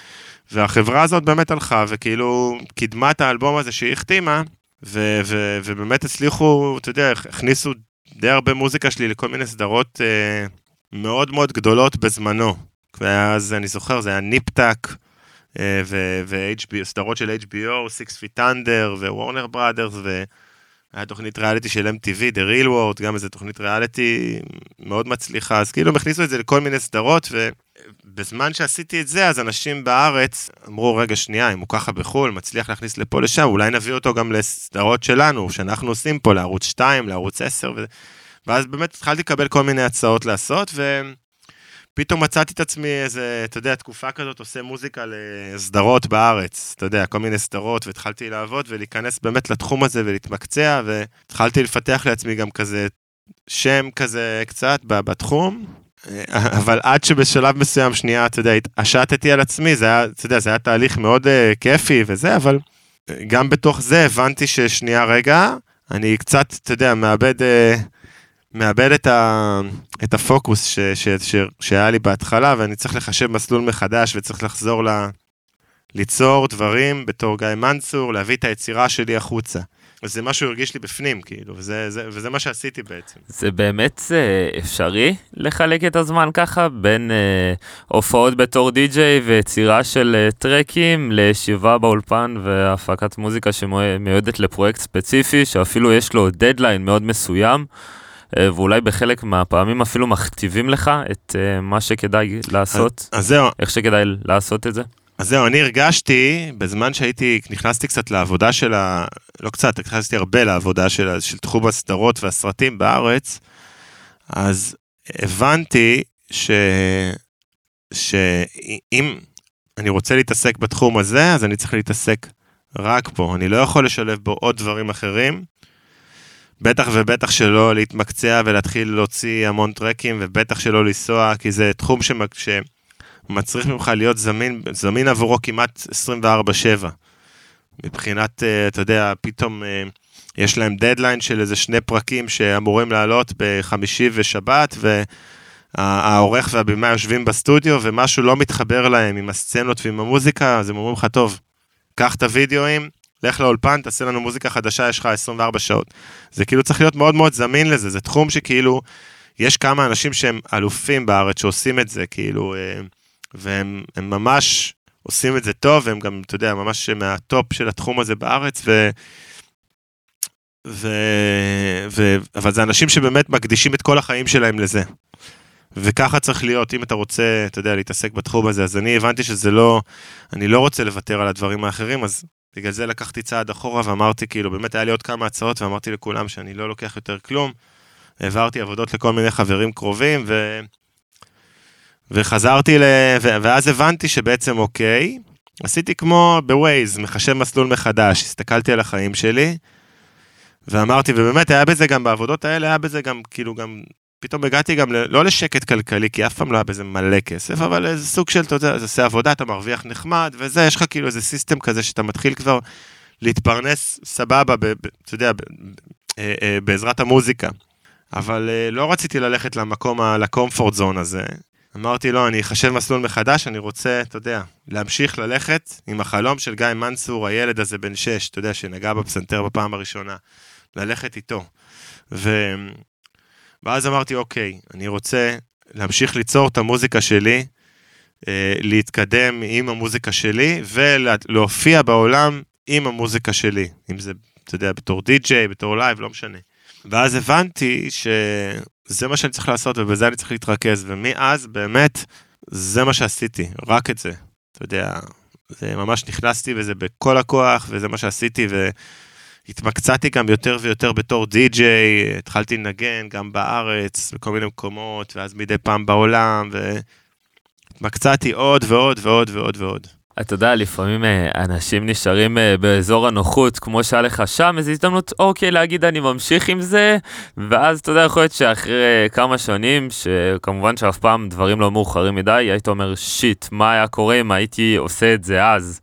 והחברה הזאת באמת הלכה, וכאילו קידמה את האלבום הזה שהיא החתימה, ו- ו- ובאמת הצליחו, אתה יודע, הכניסו די הרבה מוזיקה שלי לכל מיני סדרות אה, מאוד מאוד גדולות בזמנו, ואז אני זוכר, זה היה ניפ-טק, וסדרות של אייץ' בי או, Six Feet Under, וורנר בראדרס, והיה תוכנית ריאליטי של אם טי וי, The Real World, גם איזו תוכנית ריאליטי מאוד מצליחה, אז כאילו מכניסו את זה לכל מיני סדרות, בזמן שעשיתי את זה, אז אנשים בארץ אמרו, רגע שנייה, אם הוא ככה בחול, מצליח להכניס לפה לשם, אולי נביא אותו גם לסדרות שלנו, שאנחנו עושים פה, לערוץ שתיים, לערוץ עשר, ו... ואז באמת התחלתי לקבל כל מיני הצעות לעשות, ופתאום מצאתי את עצמי איזה, אתה יודע, תקופה כזאת, עושה מוזיקה לסדרות בארץ, אתה יודע, כל מיני סדרות, והתחלתי לעבוד ולהיכנס באמת לתחום הזה ולהתמקצע, והתחלתי לפתח לעצמי גם כזה שם כזה קצת בתחום, אבל עד שבשלב מסוים שנייה, אתה יודע, השעתתי על עצמי, זה היה, אתה יודע, זה היה תהליך מאוד uh, כיפי וזה, אבל uh, גם בתוך זה הבנתי ששנייה רגע, אני קצת, אתה יודע, מאבד, uh, מאבד את, ה, את הפוקוס ש, ש, ש, שהיה לי בהתחלה, ואני צריך לחשב מסלול מחדש, וצריך לחזור ל, ליצור דברים בתור גיא מנצור, להביא את היצירה שלי החוצה. אז זה מה שהוא הרגיש לי בפנים, כאילו, וזה, זה, וזה מה שעשיתי בעצם. זה באמת אפשרי לחלק את הזמן ככה, בין אה, הופעות בתור די-ג'יי ויצירה של אה, טרקים, לישיבה באולפן והפקת מוזיקה שמיועדת לפרויקט ספציפי, שאפילו יש לו דדליין מאוד מסוים, אה, ואולי בחלק מהפעמים אפילו מכתיבים לך את אה, מה שכדאי לעשות, אז, אז זהו. איך שכדאי לעשות את זה. אז זהו, אני הרגשתי, בזמן שהייתי, נכנסתי קצת לעבודה של ה... לא קצת, נכנסתי הרבה לעבודה של, של תחום הסדרות והסרטים בארץ, אז הבנתי ש... שאם אני רוצה להתעסק בתחום הזה, אז אני צריך להתעסק רק פה. אני לא יכול לשלב בו עוד דברים אחרים, בטח ובטח שלא להתמקצע ולהתחיל להוציא המון טרקים, ובטח שלא לנסוע, כי זה תחום שמקשה... מצריך ממך להיות זמין, זמין עבורו כמעט עשרים וארבע שבע, מבחינת, אתה יודע, פתאום יש להם דדליין של איזה שני פרקים שאמורים לעלות בחמישי ושבת, והעורך והבימה יושבים בסטודיו, ומשהו לא מתחבר להם עם הסצנות ועם המוזיקה, אז הם אומרים לך, טוב, קח את הוידאוים, לך לאולפן, תעשה לנו מוזיקה חדשה, יש לך עשרים וארבע שעות. זה כאילו צריך להיות מאוד מאוד זמין לזה, זה תחום שכאילו, יש כמה אנשים שהם אלופים בארץ שעושים את זה, כאילו... והם ממש עושים את זה טוב, והם גם, אתה יודע, ממש מהטופ של התחום הזה בארץ, ו... ו... ו... אבל זה אנשים שבאמת מקדישים את כל החיים שלהם לזה. וככה צריך להיות, אם אתה רוצה, אתה יודע, להתעסק בתחום הזה, אז אני הבנתי שזה לא, אני לא רוצה לוותר על הדברים האחרים, אז בגלל זה לקחתי צעד אחורה, ואמרתי, כאילו, באמת היה לי עוד כמה הצעות, ואמרתי לכולם שאני לא לוקח יותר כלום, העברתי עבודות לכל מיני חברים קרובים, ו... וחזרתי, ל... ואז הבנתי שבעצם אוקיי, עשיתי כמו בווייז, מחשב מסלול מחדש, הסתכלתי על החיים שלי, ואמרתי, ובאמת היה בזה גם בעבודות האלה, היה בזה גם, כאילו גם, פתאום הגעתי גם, ל... לא לשקט כלכלי, כי אף פעם לא היה בזה מלא כסף, אבל איזה סוג של, אתה יודע, עושה עבודה, אתה מרוויח נחמד, וזה, יש לך כאילו איזה סיסטם כזה, שאתה מתחיל כבר להתפרנס סבבה, ב... אתה יודע, ב... בעזרת המוזיקה, אבל לא רציתי ללכת למקום, לקומפורט זון הזה, אמרתי, לא, אני אחשב מסלול מחדש, אני רוצה, אתה יודע, להמשיך ללכת עם החלום של גיא מנצור, הילד הזה בן שש, אתה יודע, שנגע בפסנתר בפעם הראשונה, ללכת איתו. ו... ואז אמרתי, אוקיי, אני רוצה להמשיך ליצור את המוזיקה שלי, להתקדם עם המוזיקה שלי, ולהופיע בעולם עם המוזיקה שלי, אם זה, אתה יודע, בתור די-ג'יי, בתור לייב, לא משנה. ואז הבנתי ש... זה מה שאני צריך לעשות, ובזה אני צריך להתרכז, ומאז באמת, זה מה שעשיתי, רק את זה, אתה יודע, זה ממש נכנסתי, וזה בכל הכוח, וזה מה שעשיתי, והתמקצעתי גם יותר ויותר בתור די-ג'יי, התחלתי לנגן גם בארץ, בכל מיני מקומות, ואז מדי פעם בעולם, והתמקצעתי עוד ועוד ועוד ועוד ועוד. אתה יודע, לפעמים אנשים נשארים באזור הנוחות, כמו שהיה לך שם, איזו הזדמנות, אוקיי, להגיד, אני ממשיך עם זה, ואז אתה יודע, יכול להיות שאחרי כמה שנים, שכמובן שאף פעם דברים לא מאוחרים מדי, היית אומר, שיט, מה היה קורה אם הייתי עושה את זה אז?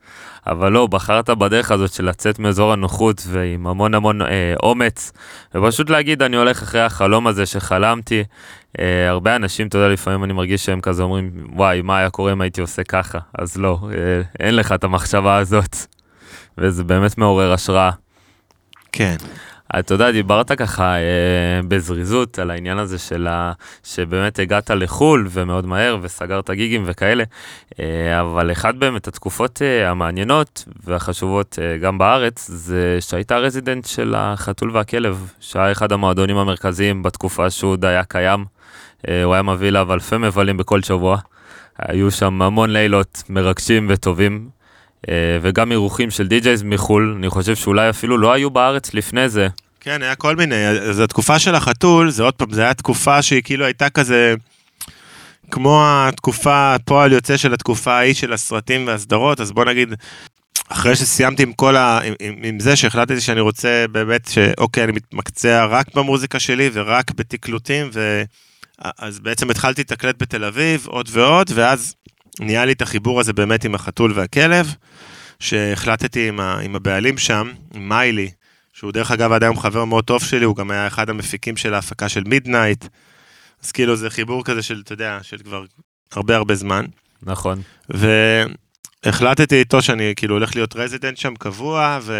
אבל לא, בחרת בדרך הזאת של לצאת מאזור הנוחות, ועם המון המון אה, אומץ, ופשוט להגיד, אני הולך אחרי החלום הזה שחלמתי, אה, הרבה אנשים, אתה יודע, לפעמים אני מרגיש שהם כזה אומרים, וואי, מה היה קורה אם הייתי עושה ככה? אז לא, אה, אין לך את המחשבה הזאת, וזה באמת מעורר השראה. כן. אתה יודע, דיברת ככה אה, בזריזות על העניין הזה של ה... שבאמת הגעת לחול ומאוד מהר וסגרת גיגים וכאלה, אה, אבל אחד באמת התקופות אה, המעניינות והחשובות אה, גם בארץ, זה שהייתה רזידנט של החתול והכלב, שהיה אחד המועדונים המרכזיים בתקופה שהוא די היה קיים, אה, הוא היה מביא לה אלפי מבלים בכל שבוע, היו שם המון לילות מרגשים וטובים, וגם אירוחים של די-ג'ייז מחול, אני חושב שאולי אפילו לא היו בארץ לפני זה. כן, היה כל מיני, אז התקופה של החתול, זה עוד פעם, זה היה תקופה שהיא כאילו הייתה כזה, כמו התקופה, פועל יוצא של התקופה ההיא של הסרטים והסדרות, אז בוא נגיד, אחרי שסיימתי עם כל ה... עם, עם, עם זה שהחלטתי שאני רוצה באמת שאוקיי, אני מתמקצע רק במוזיקה שלי ורק בתקלוטים, ו... אז בעצם התחלתי תקלט בתל אביב, עוד ועוד, ואז נהיה לי את החיבור הזה באמת עם החתול והכלב, שהחלטתי עם, ה... עם הבעלים שם, עם מיילי, שהוא דרך אגב עד היום חבר מאוד טוב שלי, הוא גם היה אחד המפיקים של ההפקה של מידנייט, אז כאילו זה חיבור כזה של, אתה יודע, של כבר הרבה הרבה זמן. נכון. ו... החלטתי איתו שאני כאילו הולך להיות רזידנט שם קבוע, ו...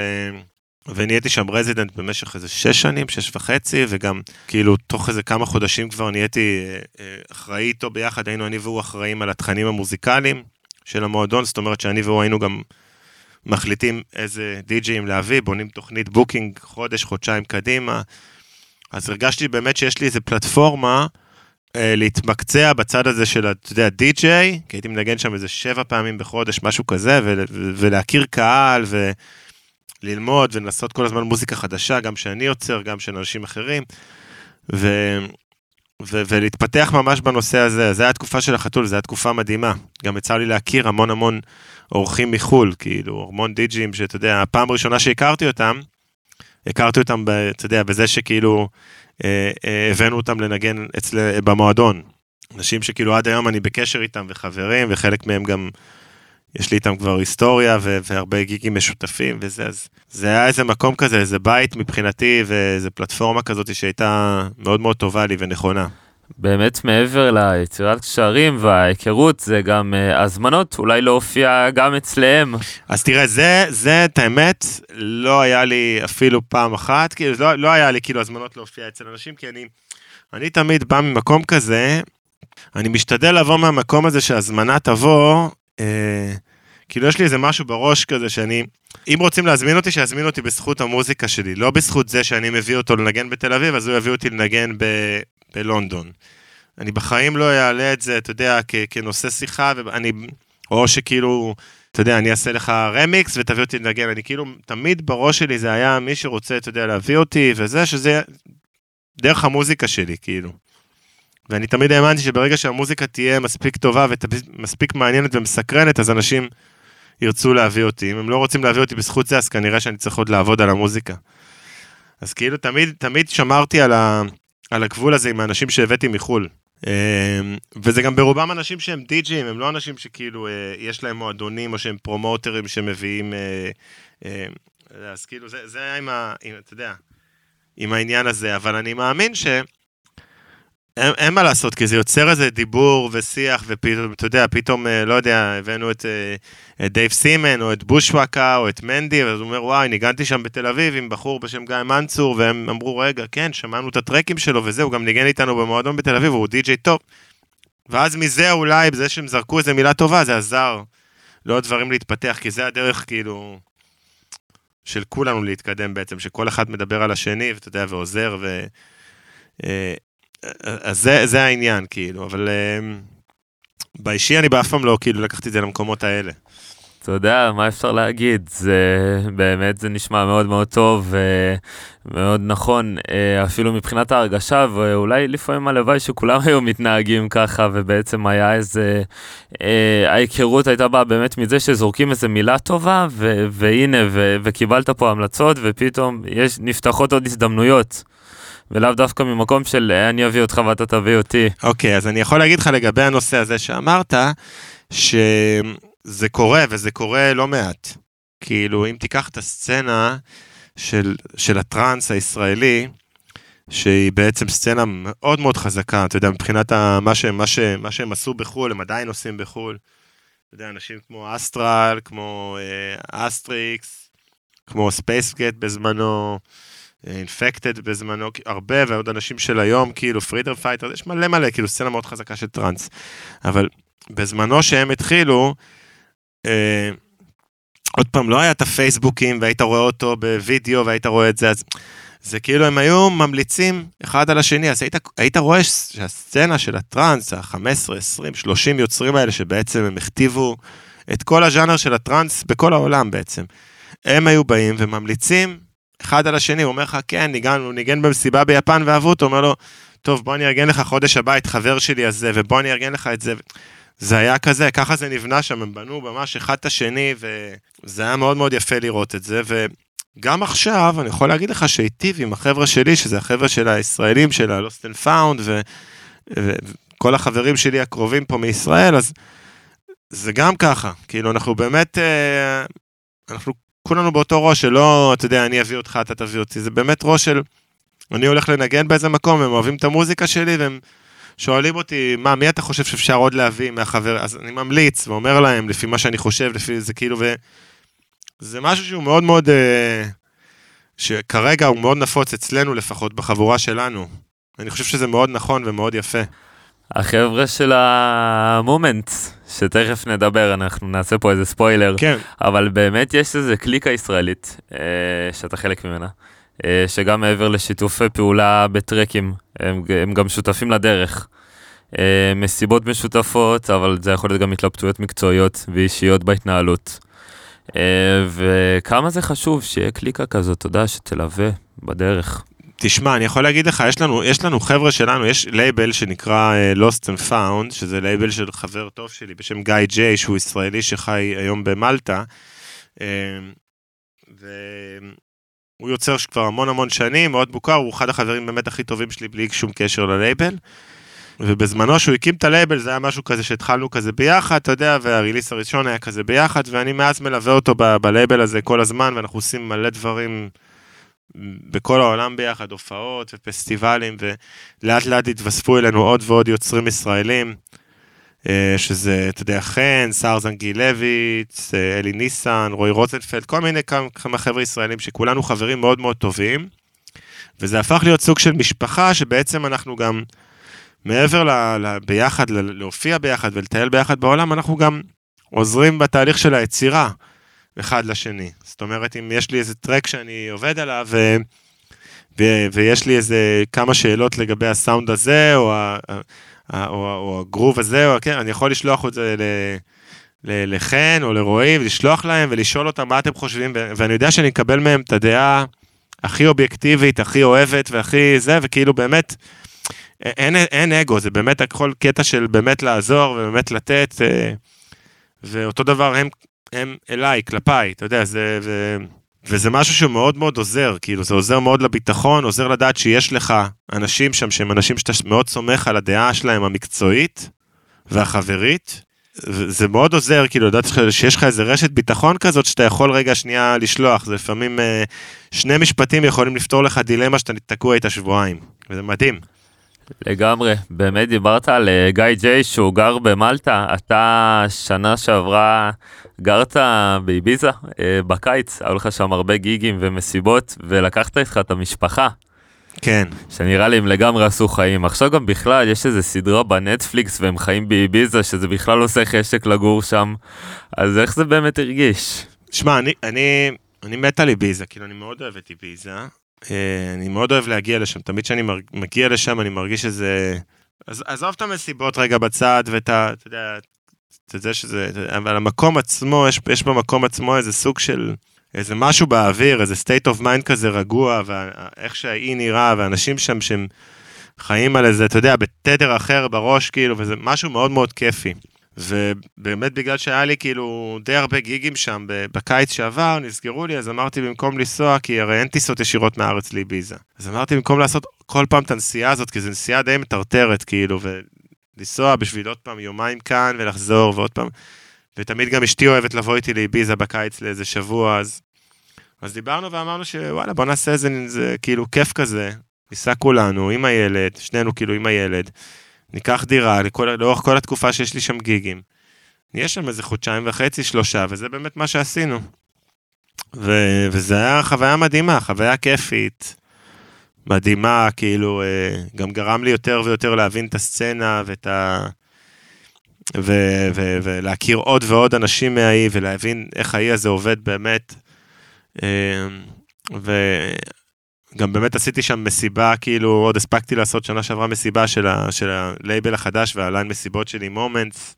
ונהייתי שם רזידנט במשך איזה שש שנים, שש וחצי, וגם כאילו תוך איזה כמה חודשים כבר נהייתי אחראי איתו ביחד, היינו אני והוא אחראים על התכנים המוזיקליים של המועדון, זאת אומרת שאני והוא היינו גם מחליטים איזה די-ג'יים להביא, בונים תוכנית בוקינג חודש, חודשיים קדימה, אז הרגשתי באמת שיש לי איזה פלטפורמה, להתמקצע בצד הזה של, אתה יודע, די-ג'יי, כי הייתי מנגן שם איזה שבע פעמים בחודש, משהו כזה, ו- ולהכיר קהל, וללמוד, ולנסות כל הזמן מוזיקה חדשה, גם שאני יוצר, גם של אנשים אחרים, ו- ו- ולהתפתח ממש בנושא הזה. זו הייתה תקופה של החתול, זו הייתה תקופה מדהימה. גם יצא לי להכיר המון המון אורחים מחול, כאילו, המון די-ג'יים, שאתה יודע, הפעם הראשונה שהכרתי אותם, הכרתי אותם, אתה יודע, בזה שכאילו, הבאנו אותם לנגן אצל, במועדון. אנשים שכאילו עד היום אני בקשר איתם וחברים, וחלק מהם גם, יש לי איתם כבר היסטוריה, והרבה גיגים משותפים, וזה, אז זה היה איזה מקום כזה, איזה בית מבחינתי, ואיזה פלטפורמה כזאת שהייתה מאוד מאוד טובה לי ונכונה. באמת מעבר ליצירת קשרים וההיכרות, זה גם הזמנות, אולי להופיע גם אצלם. אז תראה, זה, זה, את האמת, לא היה לי אפילו פעם אחת, כאילו, לא, לא היה לי כאילו הזמנות להופיע אצל אנשים, כי אני, אני תמיד בא ממקום כזה, אני משתדל לבוא מהמקום הזה שהזמנה תבוא, אה, כאילו יש לי איזה משהו בראש כזה שאני, אם רוצים להזמין אותי, שיזמין אותי בזכות המוזיקה שלי, לא בזכות זה שאני מביא אותו לנגן בתל אביב, אז הוא יביא אותי לנגן ב... בלונדון. אני בחיים לא אעלה את זה, אתה יודע, כ- כנושא שיחה, ואני, או שכאילו, אתה יודע, אני אעשה לך רמיקס, ותביא אותי לנגן, אני כאילו, תמיד בראש שלי זה היה מי שרוצה, אתה יודע, להביא אותי, וזה, שזה דרך המוזיקה שלי, כאילו. ואני תמיד האמנתי שברגע שהמוזיקה תהיה מספיק טובה, ומספיק מעניינת ומסקרנת, אז אנשים ירצו להביא אותי. אם הם לא רוצים להביא אותי בזכות זה, אז כנראה שאני צריך עוד לעבוד על המוזיקה. אז כאילו, תמיד, תמיד שמרתי על ה... על הגבול הזה עם האנשים שהבאתי מחול, וזה גם ברובם אנשים שהם די-ג'יים, הם לא אנשים שכאילו יש להם מועדונים או שהם פרומוטרים שמביאים, אז כאילו זה, זה היה עם, ה, עם, אתה יודע, עם העניין הזה, אבל אני מאמין שהם, אין מה לעשות, כי זה יוצר איזה דיבור ושיח, ופתאום, אתה יודע, פתאום, לא יודע, הבאנו את, את דייב סימן, או את בושווקה, או את מנדי, ואז הוא אומר, וואי, ניגנתי שם בתל אביב עם בחור בשם גיא מנצור, והם אמרו, רגע, כן, שמענו את הטרקים שלו, וזה, הוא גם ניגן איתנו במועדון בתל אביב, הוא די-ג'יי טוב. ואז מזה אולי, בזה שהם זרקו איזה מילה טובה, זה עזר לעוד דברים להתפתח, כי זה הדרך, כאילו, של כולנו להתקדם בעצם, שכל אחד מדבר על השני, ואתה יודע, ועוזר, ו... אז זה, זה העניין, כאילו, אבל um, באישי אני באף פעם לא, כאילו, לקחתי את זה למקומות האלה. אתה יודע, מה אפשר להגיד? זה, באמת, זה נשמע מאוד מאוד טוב, מאוד נכון, אפילו מבחינת ההרגשה, ואולי לפעמים הלוואי שכולם היו מתנהגים ככה, ובעצם היה איזה, ההיכרות הייתה באה באמת מזה שזורקים איזה מילה טובה, ו, והנה, ו, וקיבלת פה המלצות, ופתאום יש, נפתחות עוד הזדמנויות. ולאו דווקא ממקום של אני אביא אותך ואתה תביא אותי. אוקיי, אז אני יכול להגיד לך לגבי הנושא הזה שאמרת, שזה קורה, וזה קורה לא מעט. כאילו, אם תיקח את הסצנה של, של הטרנס הישראלי, שהיא בעצם סצנה מאוד מאוד חזקה, אתה יודע, מבחינת מה שהם, מה שהם, מה שהם עשו בחול, הם עדיין עושים בחול. אתה יודע, אנשים כמו אסטרל, כמו אה, אסטריקס, כמו ספייסגט בזמנו, אינפקטד בזמנו, הרבה, ועוד אנשים של היום, כאילו, פרידר פייטר, יש מלא מלא, כאילו, סצנה מאוד חזקה של טרנס, אבל בזמנו שהם התחילו, אה, עוד פעם, לא היה את הפייסבוקים, והיית רואה אותו בווידאו, והיית רואה את זה, אז זה כאילו הם היו ממליצים אחד על השני, אז היית, היית רואה שהסצנה של הטרנס, ה-חמש עשרה, עשרים, שלושים יוצרים האלה, שבעצם הם הכתיבו את כל הז'אנר של הטרנס בכל העולם בעצם. הם היו באים וממליצים אחד על השני, הוא אומר לך, כן, ניגן, הוא ניגן במסיבה ביפן ואהבו, הוא אומר לו, טוב, בוא אני ארגן לך חודש הבא את חבר שלי הזה, ובוא אני ארגן לך את זה. זה היה כזה, ככה זה נבנה שם, הם בנו ממש אחד את השני, וזה היה מאוד מאוד יפה לראות את זה, וגם עכשיו אני יכול להגיד לך שהייתי עם החבר'ה שלי, שזה החבר'ה של הישראלים, של ה-Lost and Found, וכל החברים שלי הקרובים פה מישראל, אז זה גם ככה, כאילו אנחנו באמת, אנחנו כולנו באותו ראש שלא, אתה יודע, אני אביא אותך, אתה תביא אותי, זה באמת ראש של, אני הולך לנגן באיזה מקום, הם אוהבים את המוזיקה שלי, והם שואלים אותי, מה, מי אתה חושב שאפשר עוד להביא מהחבר, אז אני ממליץ ואומר להם, לפי מה שאני חושב, לפי זה כאילו, וזה משהו שהוא מאוד מאוד, שכרגע הוא מאוד נפוץ אצלנו, לפחות בחבורה שלנו, אני חושב שזה מאוד נכון ומאוד יפה. החבר'ה של המומנטס, שתכף נדבר, אנחנו נעשה פה איזה ספוילר, כן. אבל באמת יש איזה קליקה ישראלית, שאתה חלק ממנה, שגם מעבר לשיתופי פעולה בטרקים, הם, הם גם שותפים לדרך, מסיבות משותפות, אבל זה יכול להיות גם התלבטויות מקצועיות ואישיות בהתנהלות, וכמה זה חשוב שיהיה קליקה כזאת, תודה שתלווה בדרך. תשמע, אני יכול להגיד לך, יש לנו, יש לנו חבר'ה שלנו, יש לייבל שנקרא Lost and Found, שזה לייבל של חבר טוב שלי, בשם גיא ג'יי, שהוא ישראלי שחי היום במלטה, והוא יוצר כבר המון המון שנים, מאוד בוקר, הוא אחד החברים באמת הכי טובים שלי, בלי שום קשר ללייבל, ובזמנו שהוא הקים את הלייבל, זה היה משהו כזה שהתחלנו כזה ביחד, אתה יודע, והריליס הראשון היה כזה ביחד, ואני מאז מלווה אותו ב- בלייבל הזה כל הזמן, ואנחנו עושים מלא דברים בכל העולם ביחד, הופעות ופסטיבלים, ולאט לאט התווספו אלינו עוד ועוד יוצרים ישראלים, שזה, אתה יודע, חן, סארזן גילביץ, אלי ניסן, רוי רוזנפלד, כל מיני כמה חבר'ה ישראלים שכולנו חברים מאוד מאוד טובים, וזה הפך להיות סוג של משפחה, שבעצם אנחנו גם, מעבר ל- ל- ביחד, ל- להופיע ביחד ולטייל ביחד בעולם, אנחנו גם עוזרים בתהליך של היצירה, אחד לשני. זאת אומרת, אם יש לי איזה טרק שאני עובד עליו, ו... ו... ויש לי איזה כמה שאלות לגבי הסאונד הזה, או, ה... או... או הגרוב הזה, או... כן, אני יכול לשלוח את זה ל... ל... לחן או לרועי, ולשלוח להם ולשאול אותם מה אתם חושבים, ו... ואני יודע שאני אקבל מהם את הדעה הכי אובייקטיבית, הכי אוהבת והכי זה, וכאילו באמת, אין, אין אגו, זה באמת הכל קטע של באמת לעזור ובאמת לתת, ואותו דבר הם... הם אליי, כלפיי, אתה יודע, זה, ו... וזה משהו שמאוד מאוד עוזר, כאילו, זה עוזר מאוד לביטחון, עוזר לדעת שיש לך אנשים שם, שהם אנשים שאתה מאוד סומך על הדעה שלהם המקצועית והחברית, זה מאוד עוזר, כאילו, לדעת שיש לך איזה רשת ביטחון כזאת, שאתה יכול רגע שנייה לשלוח, זה לפעמים שני משפטים יכולים לפתור לך דילמה שאתה תקוע איתה שבועיים, וזה מדהים. לגמרי, באמת דיברת על גיא ג'יי שהוא גר במלטה, אתה שנה שעברה גרת באיביזה בקיץ, היו לך שם הרבה גיגים ומסיבות ולקחת איתך את המשפחה. כן. שנראה לי הם לגמרי עשו חיים, עכשיו גם בכלל יש איזו סדרה בנטפליקס והם חיים באיביזה שזה בכלל עושה חשק לגור שם, אז איך זה באמת הרגיש? שמע, אני, אני, אני מת על איביזה, כאילו אני מאוד אוהב את איביזה. אני מאוד אוהב להגיע לשם, תמיד שאני מגיע לשם אני מרגיש שזה, אז עזוב את המסיבות רגע בצד ואתה, אתה יודע, אתה יודע שזה, אבל המקום עצמו, יש, יש במקום עצמו איזה סוג של, איזה משהו באוויר, איזה state of mind כזה רגוע, ואיך שהאי נראה, ואנשים שם שהם חיים על איזה, אתה יודע, בתדר אחר בראש כאילו, וזה משהו מאוד מאוד כיפי. ובאמת בגלל שהיה לי כאילו די הרבה גיגים שם בקיץ שעבר, נסגרו לי, אז אמרתי במקום לנסוע, כי הרי אין טיסות ישירות מהארץ לאיביזה. אז אמרתי במקום לעשות כל פעם את הנסיעה הזאת, כי זו נסיעה די מטרטרת כאילו, ולנסוע בשביל עוד פעם יומיים כאן ולחזור ועוד פעם, ותמיד גם אשתי אוהבת לבוא איתי לאיביזה בקיץ לאיזה שבוע, אז, אז דיברנו ואמרנו שוואלה בוא נעשה איזה, איזה כאילו כיף כזה, ניסע כולנו עם הילד, שנינו כאילו עם הילד, ניקח דירה, לכל, לאורך כל התקופה שיש לי שם גיגים. יש שם איזה חודשיים וחצי, שלושה, וזה באמת מה שעשינו. ו, וזה היה חוויה מדהימה, חוויה כיפית, מדהימה, כאילו, גם גרם לי יותר ויותר להבין את הסצנה, ואת ה... ו, ו, ולהכיר עוד ועוד אנשים מהאי, ולהבין איך האי הזה עובד באמת. ו... גם באמת עשיתי שם מסיבה, כאילו, עוד הספקתי לעשות שנה שעברה מסיבה של הלייבל החדש, והליין מסיבות שלי, מומנטס,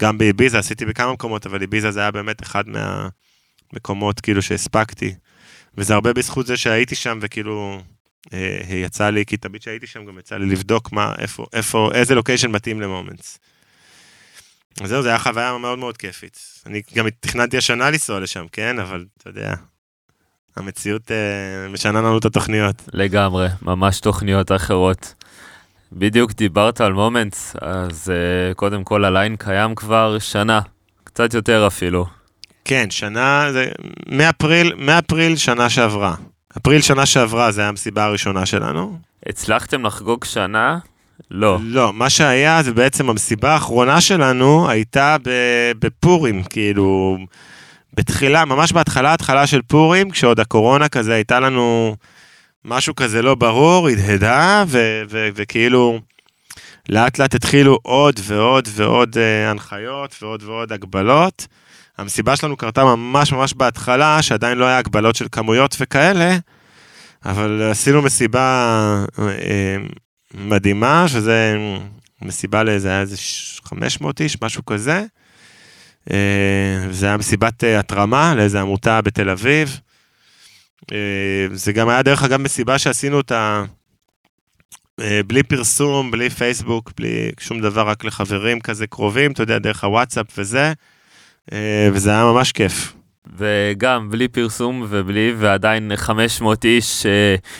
גם באיביזה, עשיתי בכמה מקומות, אבל איביזה זה היה באמת אחד מהמקומות, כאילו, שהספקתי, וזה הרבה בזכות זה שהייתי שם, וכאילו, יצא לי, כי תמיד שהייתי שם, גם יצא לי לבדוק מה, איפה, איפה, איזה לוקיישן מתאים למומנטס. אז זהו, זה היה חוויה מאוד מאוד כיפית. אני גם תכננתי השנה לנסוע לשם, כן? אבל, אתה יודע, המציאות משנה לנו את התוכניות. לגמרי, ממש תוכניות אחרות. בדיוק דיברת על מומנטס, אז קודם כל הליין קיים כבר שנה, קצת יותר אפילו. כן, שנה, זה מאפריל, מאפריל שנה שעברה. אפריל שנה שעברה, זה היה המסיבה הראשונה שלנו. הצלחתם לחגוג שנה? לא. לא, מה שהיה זה בעצם המסיבה האחרונה שלנו הייתה בפורים, כאילו, בתחילה, ממש בהתחלה, התחלה של פורים, כשעוד הקורונה כזה הייתה לנו משהו כזה לא ברור, הדהדה, וכאילו לאט לאט התחילו עוד ועוד ועוד הנחיות ועוד ועוד הגבלות. המסיבה שלנו קרתה ממש ממש בהתחלה, שעדיין לא היה הגבלות של כמויות וכאלה, אבל עשינו מסיבה מדהימה, שזה מסיבה לאיזה חמש מאות איש, משהו כזה, זה היה מסיבת התרמה לאיזו עמותה בתל אביב, זה גם היה דרך אגב מסיבה שעשינו אותה בלי פרסום, בלי פייסבוק, בלי שום דבר, רק לחברים כזה קרובים, אתה יודע, דרך הוואטסאפ וזה, וזה היה ממש כיף. וגם בלי פרסום ובלי, ועדיין חמש מאות איש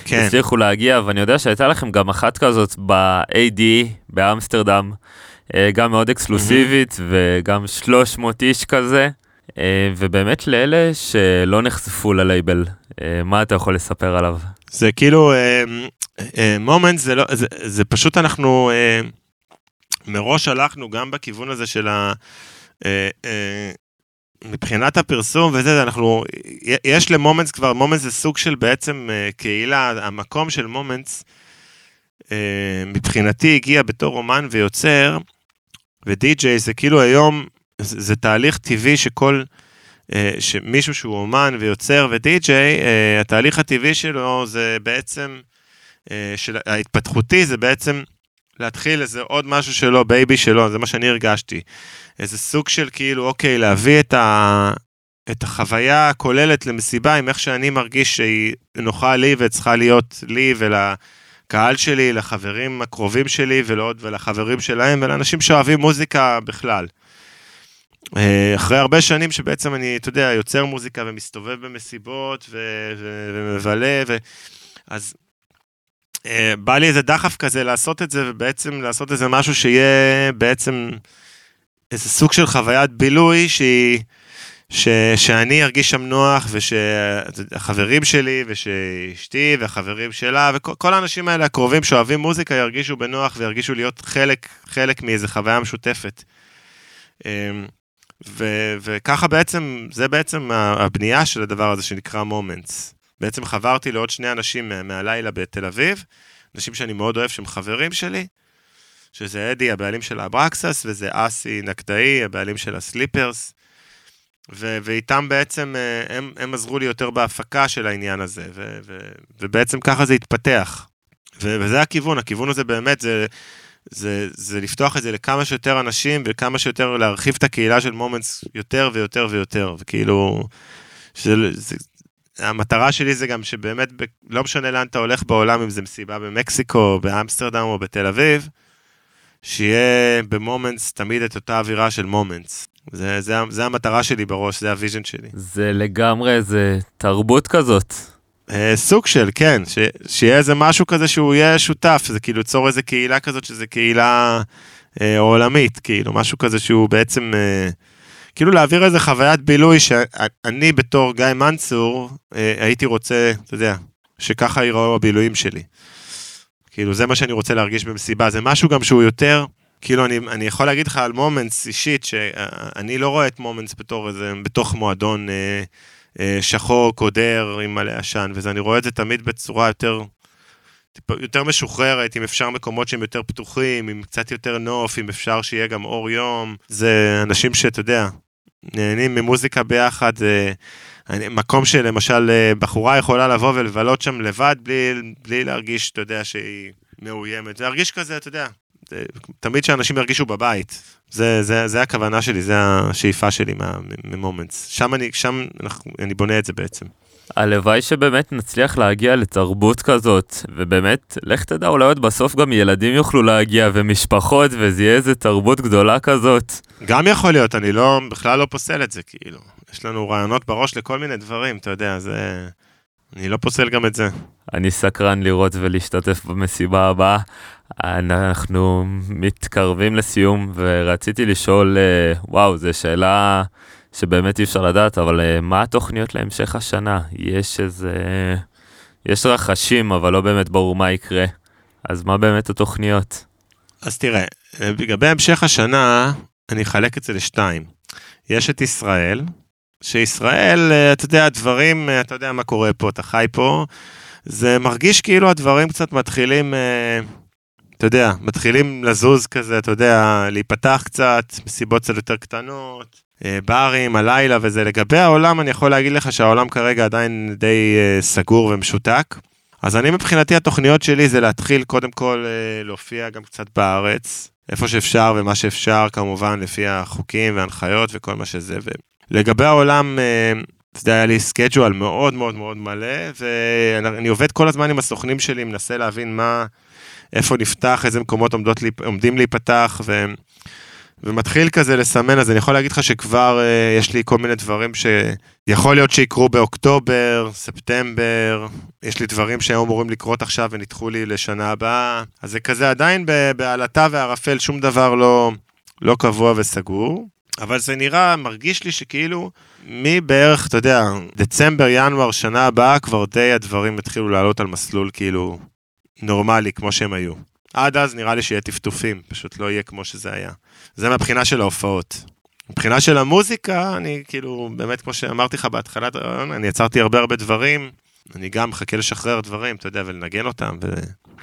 שהצליחו להגיע, ואני יודע שהייתה לכם גם אחת כזאת ב-איי די באמסטרדם, גם מאוד אקסקלוסיבית, וגם שלוש מאות איש כזה, ובאמת לאלה שלא נחשפו ללייבל, מה אתה יכול לספר עליו? זה כאילו, מומנט, זה פשוט אנחנו, מראש הלכנו גם בכיוון הזה של ה... מבחינת הפרסום וזה, אנחנו, יש למומנטס כבר, מומנטס זה סוג של בעצם קהילה, המקום של מומנטס, מבחינתי הגיע בתור אומן ויוצר, ודי-ג'יי זה כאילו היום, זה תהליך טבעי שכל, שמישהו שהוא אומן ויוצר ודי-ג'יי, התהליך הטבעי שלו זה בעצם, ההתפתחותי זה בעצם, להתחיל איזה עוד משהו שלו, בייבי שלו, זה מה שאני הרגשתי. איזה סוג של כאילו, אוקיי, להביא את, ה... את החוויה הכוללת למסיבה, עם איך שאני מרגיש שהיא נוחה לי, וצריכה להיות לי ולקהל שלי, לחברים הקרובים שלי, ולעוד ולחברים שלהם, ולאנשים שאוהבים מוזיקה בכלל. אחרי הרבה שנים שבעצם אני, אתה יודע, יוצר מוזיקה, ומסתובב במסיבות, ו... ו... ומבלה, ו... אז... בא לי איזה דחף כזה לעשות את זה, ובעצם לעשות איזה משהו שיהיה בעצם איזה סוג של חוויית בילוי, שהיא, ש, שאני ארגיש שם נוח, ושהחברים שלי, ושאשתי, והחברים שלה, וכל האנשים האלה הקרובים שאוהבים מוזיקה, ירגישו בנוח, וירגישו להיות חלק, חלק מאיזה חוויה משותפת. ו, וככה בעצם, זה בעצם הבנייה של הדבר הזה שנקרא מומנטס. בעצם חברתי לעוד שני אנשים מהלילה בתל אביב, אנשים שאני מאוד אוהב שהם חברים שלי, שזה אדי, הבעלים של אברקסס, וזה אסי נקדאי, הבעלים של הסליפרס, ואיתם בעצם, הם, הם עזרו לי יותר בהפקה של העניין הזה, ו- ו- ובעצם ככה זה התפתח, ו- וזה הכיוון, הכיוון הזה באמת זה, זה, זה לפתוח את זה לכמה שיותר אנשים, וכמה שיותר להרחיב את הקהילה של מומנטס יותר ויותר ויותר, וכאילו, של, זה... המטרה שלי זה גם שבאמת, לא משנה לאן אתה הולך בעולם, אם זה מסיבה במקסיקו, באמסטרדם או בתל אביב, שיהיה במומנטס תמיד את אותה אווירה של מומנטס. זה, זה, זה המטרה שלי בראש, זה הוויז'ן שלי. זה לגמרי, זה תרבות כזאת. סוג של, כן, ש, שיהיה איזה משהו כזה שהוא יהיה שותף, זה כאילו צור איזה קהילה כזאת, שזה קהילה אה, עולמית, כאילו, משהו כזה שהוא בעצם... אה, כאילו להעביר איזה חוויית בילוי שאני בתור גיא מנצור הייתי רוצה, אתה יודע, שככה ייראו הבילויים שלי. כאילו זה מה שאני רוצה להרגיש במסיבה, זה משהו גם שהוא יותר, כאילו אני, אני יכול להגיד לך על מומנטס אישית, שאני לא רואה את מומנטס בתור איזה, בתוך מועדון אה, אה, שחור, קודר, עם מלא עשן, וזה אני רואה את זה תמיד בצורה יותר, יותר משוחררת, אם אפשר מקומות שהם יותר פתוחים, עם קצת יותר נוף, אם אפשר שיהיה גם אור יום, זה אנשים שאתה יודע, נהנים ממוזיקה ביחד, מקום שלמשל בחורה יכולה לבוא ולבלות שם לבד, בלי, בלי להרגיש, אתה יודע, שהיא מאוימת. זה להרגיש כזה, אתה יודע, זה, תמיד שאנשים ירגישו בבית. זה, זה, זה הכוונה שלי, זה השאיפה שלי ממומנטס. שם אני, שם אנחנו, אני בונה את זה בעצם. הלוואי שבאמת נצליח להגיע לתרבות כזאת, ובאמת, לך תדע, אולי עוד בסוף גם ילדים יוכלו להגיע, ומשפחות, וזה יהיה איזו תרבות גדולה כזאת. גם יכול להיות, אני לא, בכלל לא פוסל את זה, כאילו. יש לנו רעיונות בראש לכל מיני דברים, אתה יודע, זה... אני לא פוסל גם את זה. אני סקרן לראות ולהשתתף במסיבה הבאה. אנחנו מתקרבים לסיום, ורציתי לשאול, וואו, זו שאלה... שבאמת אי אפשר לדעת, אבל מה התוכניות להמשך השנה? יש איזה... יש רחשים, אבל לא באמת ברור מה יקרה. אז מה באמת התוכניות? אז תראה, בגבי המשך השנה, אני אחלק את זה לשתיים. יש את ישראל, שישראל, אתה יודע, הדברים, אתה יודע מה קורה פה, אתה חי פה, זה מרגיש כאילו הדברים קצת מתחילים... אתה יודע, מתחילים לזוז כזה, אתה יודע, להיפתח קצת, מסיבות קצת יותר קטנות, ברים, הלילה וזה. לגבי העולם, אני יכול להגיד לך שהעולם כרגע עדיין די סגור ומשותק. אז אני מבחינתי, התוכניות שלי זה להתחיל קודם כל להופיע גם קצת בארץ, איפה שאפשר ומה שאפשר, כמובן, לפי החוקים וההנחיות וכל מה שזה. לגבי העולם, זה היה לי סקייג'ואל מאוד מאוד מאוד מלא, ואני עובד כל הזמן עם הסוכנים שלי, מנסה להבין מה... איפה נפתח, איזה מקומות עומדות, עומדים להיפתח, ו, ומתחיל כזה לסמן. אז אני יכול להגיד לך שכבר אה, יש לי כל מיני דברים שיכול להיות שיקרו באוקטובר, ספטמבר, יש לי דברים שהיו אמורים לקרות עכשיו ונדחו לי לשנה הבאה, אז זה כזה עדיין בעלתה והרפל, שום דבר לא, לא קבוע וסגור, אבל זה נראה, מרגיש לי שכאילו, מבערך, אתה יודע, דצמבר, ינואר, שנה הבאה, כבר די הדברים התחילו לעלות על מסלול כאילו, נורמלי, כמו שהם היו. עד אז נראה לי שיהיה טפטופים, פשוט לא יהיה כמו שזה היה. זה מבחינה של ההופעות. מבחינה של המוזיקה, אני כאילו, באמת כמו שאמרתי לך בהתחלה, אני יצרתי הרבה הרבה דברים, אני גם מחכה לשחרר דברים, אתה יודע, ולנגן אותם, ו...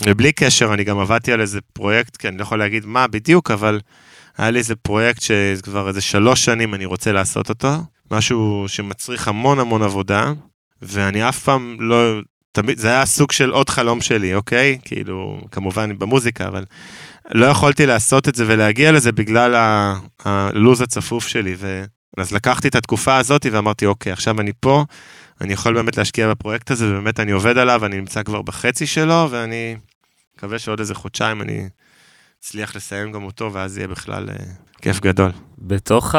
ובלי קשר, אני גם עבדתי על איזה פרויקט, כי אני לא יכול להגיד מה בדיוק, אבל היה לי איזה פרויקט שכבר איזה שלוש שנים אני רוצה לעשות אותו, משהו שמצריך המון המון עבודה, ואני אף פעם לא... תמיד, זה היה סוג של עוד חלום שלי, אוקיי? כאילו, כמובן במוזיקה, אבל לא יכולתי לעשות את זה ולהגיע לזה בגלל הלוז הצפוף שלי, אז לקחתי את התקופה הזאת ואמרתי, אוקיי, עכשיו אני פה, אני יכול באמת להשקיע בפרויקט הזה, ובאמת אני עובד עליו, אני נמצא כבר בחצי שלו, ואני מקווה שעוד איזה חודשיים אני אצליח לסיים גם אותו, ואז יהיה בכלל כיף גדול. בתוך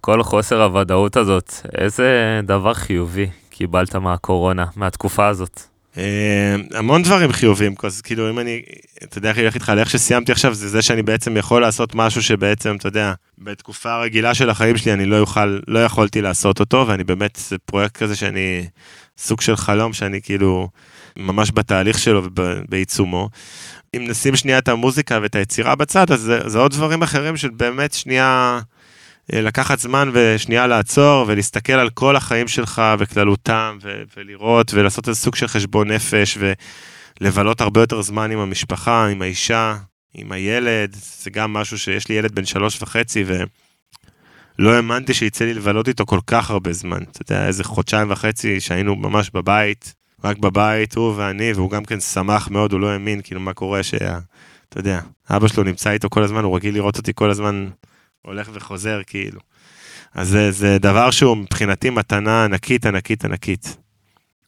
כל חוסר הוודאות הזאת, איזה דבר חיובי קיבלת מהקורונה, מהתקופה הזאת? המון דברים חיובים, כאילו אם אני, אתה יודע, איך התחלה, איך שסיימתי עכשיו, זה זה שאני בעצם יכול לעשות משהו שבעצם, אתה יודע, בתקופה הרגילה של החיים שלי, אני לא יוכל, לא יכולתי לעשות אותו, ואני באמת, זה פרויקט כזה שאני, סוג של חלום, שאני כאילו, ממש בתהליך שלו, בעיצומו. אם נשים שנייה את המוזיקה ואת היצירה בצד, אז זה, זה עוד דברים אחרים של באמת שנייה... לקחת זמן ושנייה לעצור, ולהסתכל על כל החיים שלך, וכללותם, ו- ולראות, ולעשות איזה סוג של חשבון נפש, ולבלות הרבה יותר זמן עם המשפחה, עם האישה, עם הילד. זה גם משהו שיש לי ילד בן שלוש וחצי, ולא האמנתי שיצא לי לבלות איתו כל כך הרבה זמן. אתה יודע, איזה חודשיים וחצי שהיינו ממש בבית, רק בבית, הוא ואני, והוא גם כן שמח מאוד, הוא לא האמין, כאילו מה קורה שה... אתה יודע, אבא שלו נמצא איתו כל הזמן, הוא רגיל לראות אותי כל הזמן... הולך וחוזר כאילו. אז זה, זה דבר שהוא מבחינתי מתנה ענקית, ענקית, ענקית.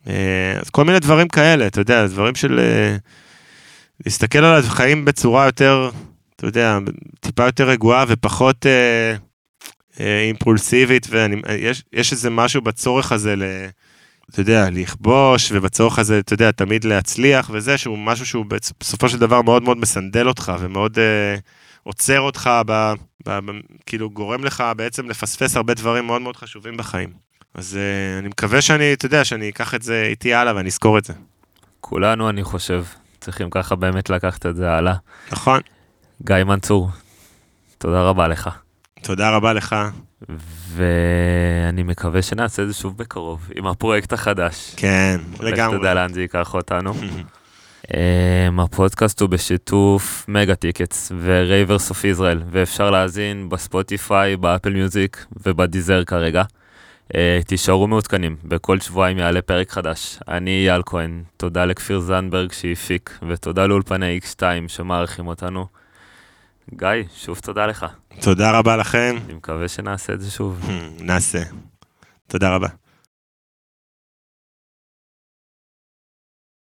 אז כל מיני דברים כאלה, אתה יודע, דברים של להסתכל על החיים בצורה יותר, אתה יודע, טיפה יותר רגועה ופחות אה, אה, אימפולסיבית, ויש יש איזה משהו בצורך הזה, ל, אתה יודע, לכבוש, ובצורך הזה, אתה יודע, תמיד להצליח, וזה שהוא משהו שהוא בסופו של דבר מאוד מאוד מסנדל אותך, ומאוד... אה, עוצר אותך, ב, ב, ב, כאילו גורם לך בעצם לפספס הרבה דברים מאוד מאוד חשובים בחיים. אז uh, אני מקווה שאני, אתה יודע, שאני אקח את זה איתי הלאה ואני אזכור את זה. כולנו, אני חושב, צריכים ככה באמת לקחת את זה הלאה. נכון. גיא מנצור, תודה רבה לך. תודה רבה לך. ואני מקווה שנעשה את זה שוב בקרוב, עם הפרויקט החדש. כן, לגמרי. תודה לאן זה ייקח אותנו. Um, הפודקאסט הוא בשיתוף מגה טיקטס ורייברס אוף ישראל, ואפשר להזין בספוטיפיי, באפל מיוזיק ובדיזר כרגע. תישארו מעודכנים, בכל שבועיים יעלה פרק חדש. אני אייל כהן, תודה לכפיר זנדברג שהפיק, ותודה לאולפני איקס שתיים שמערכים אותנו. גיא, שוב תודה לך. תודה רבה לכם. אני מקווה שנעשה את זה שוב. נעשה. תודה רבה.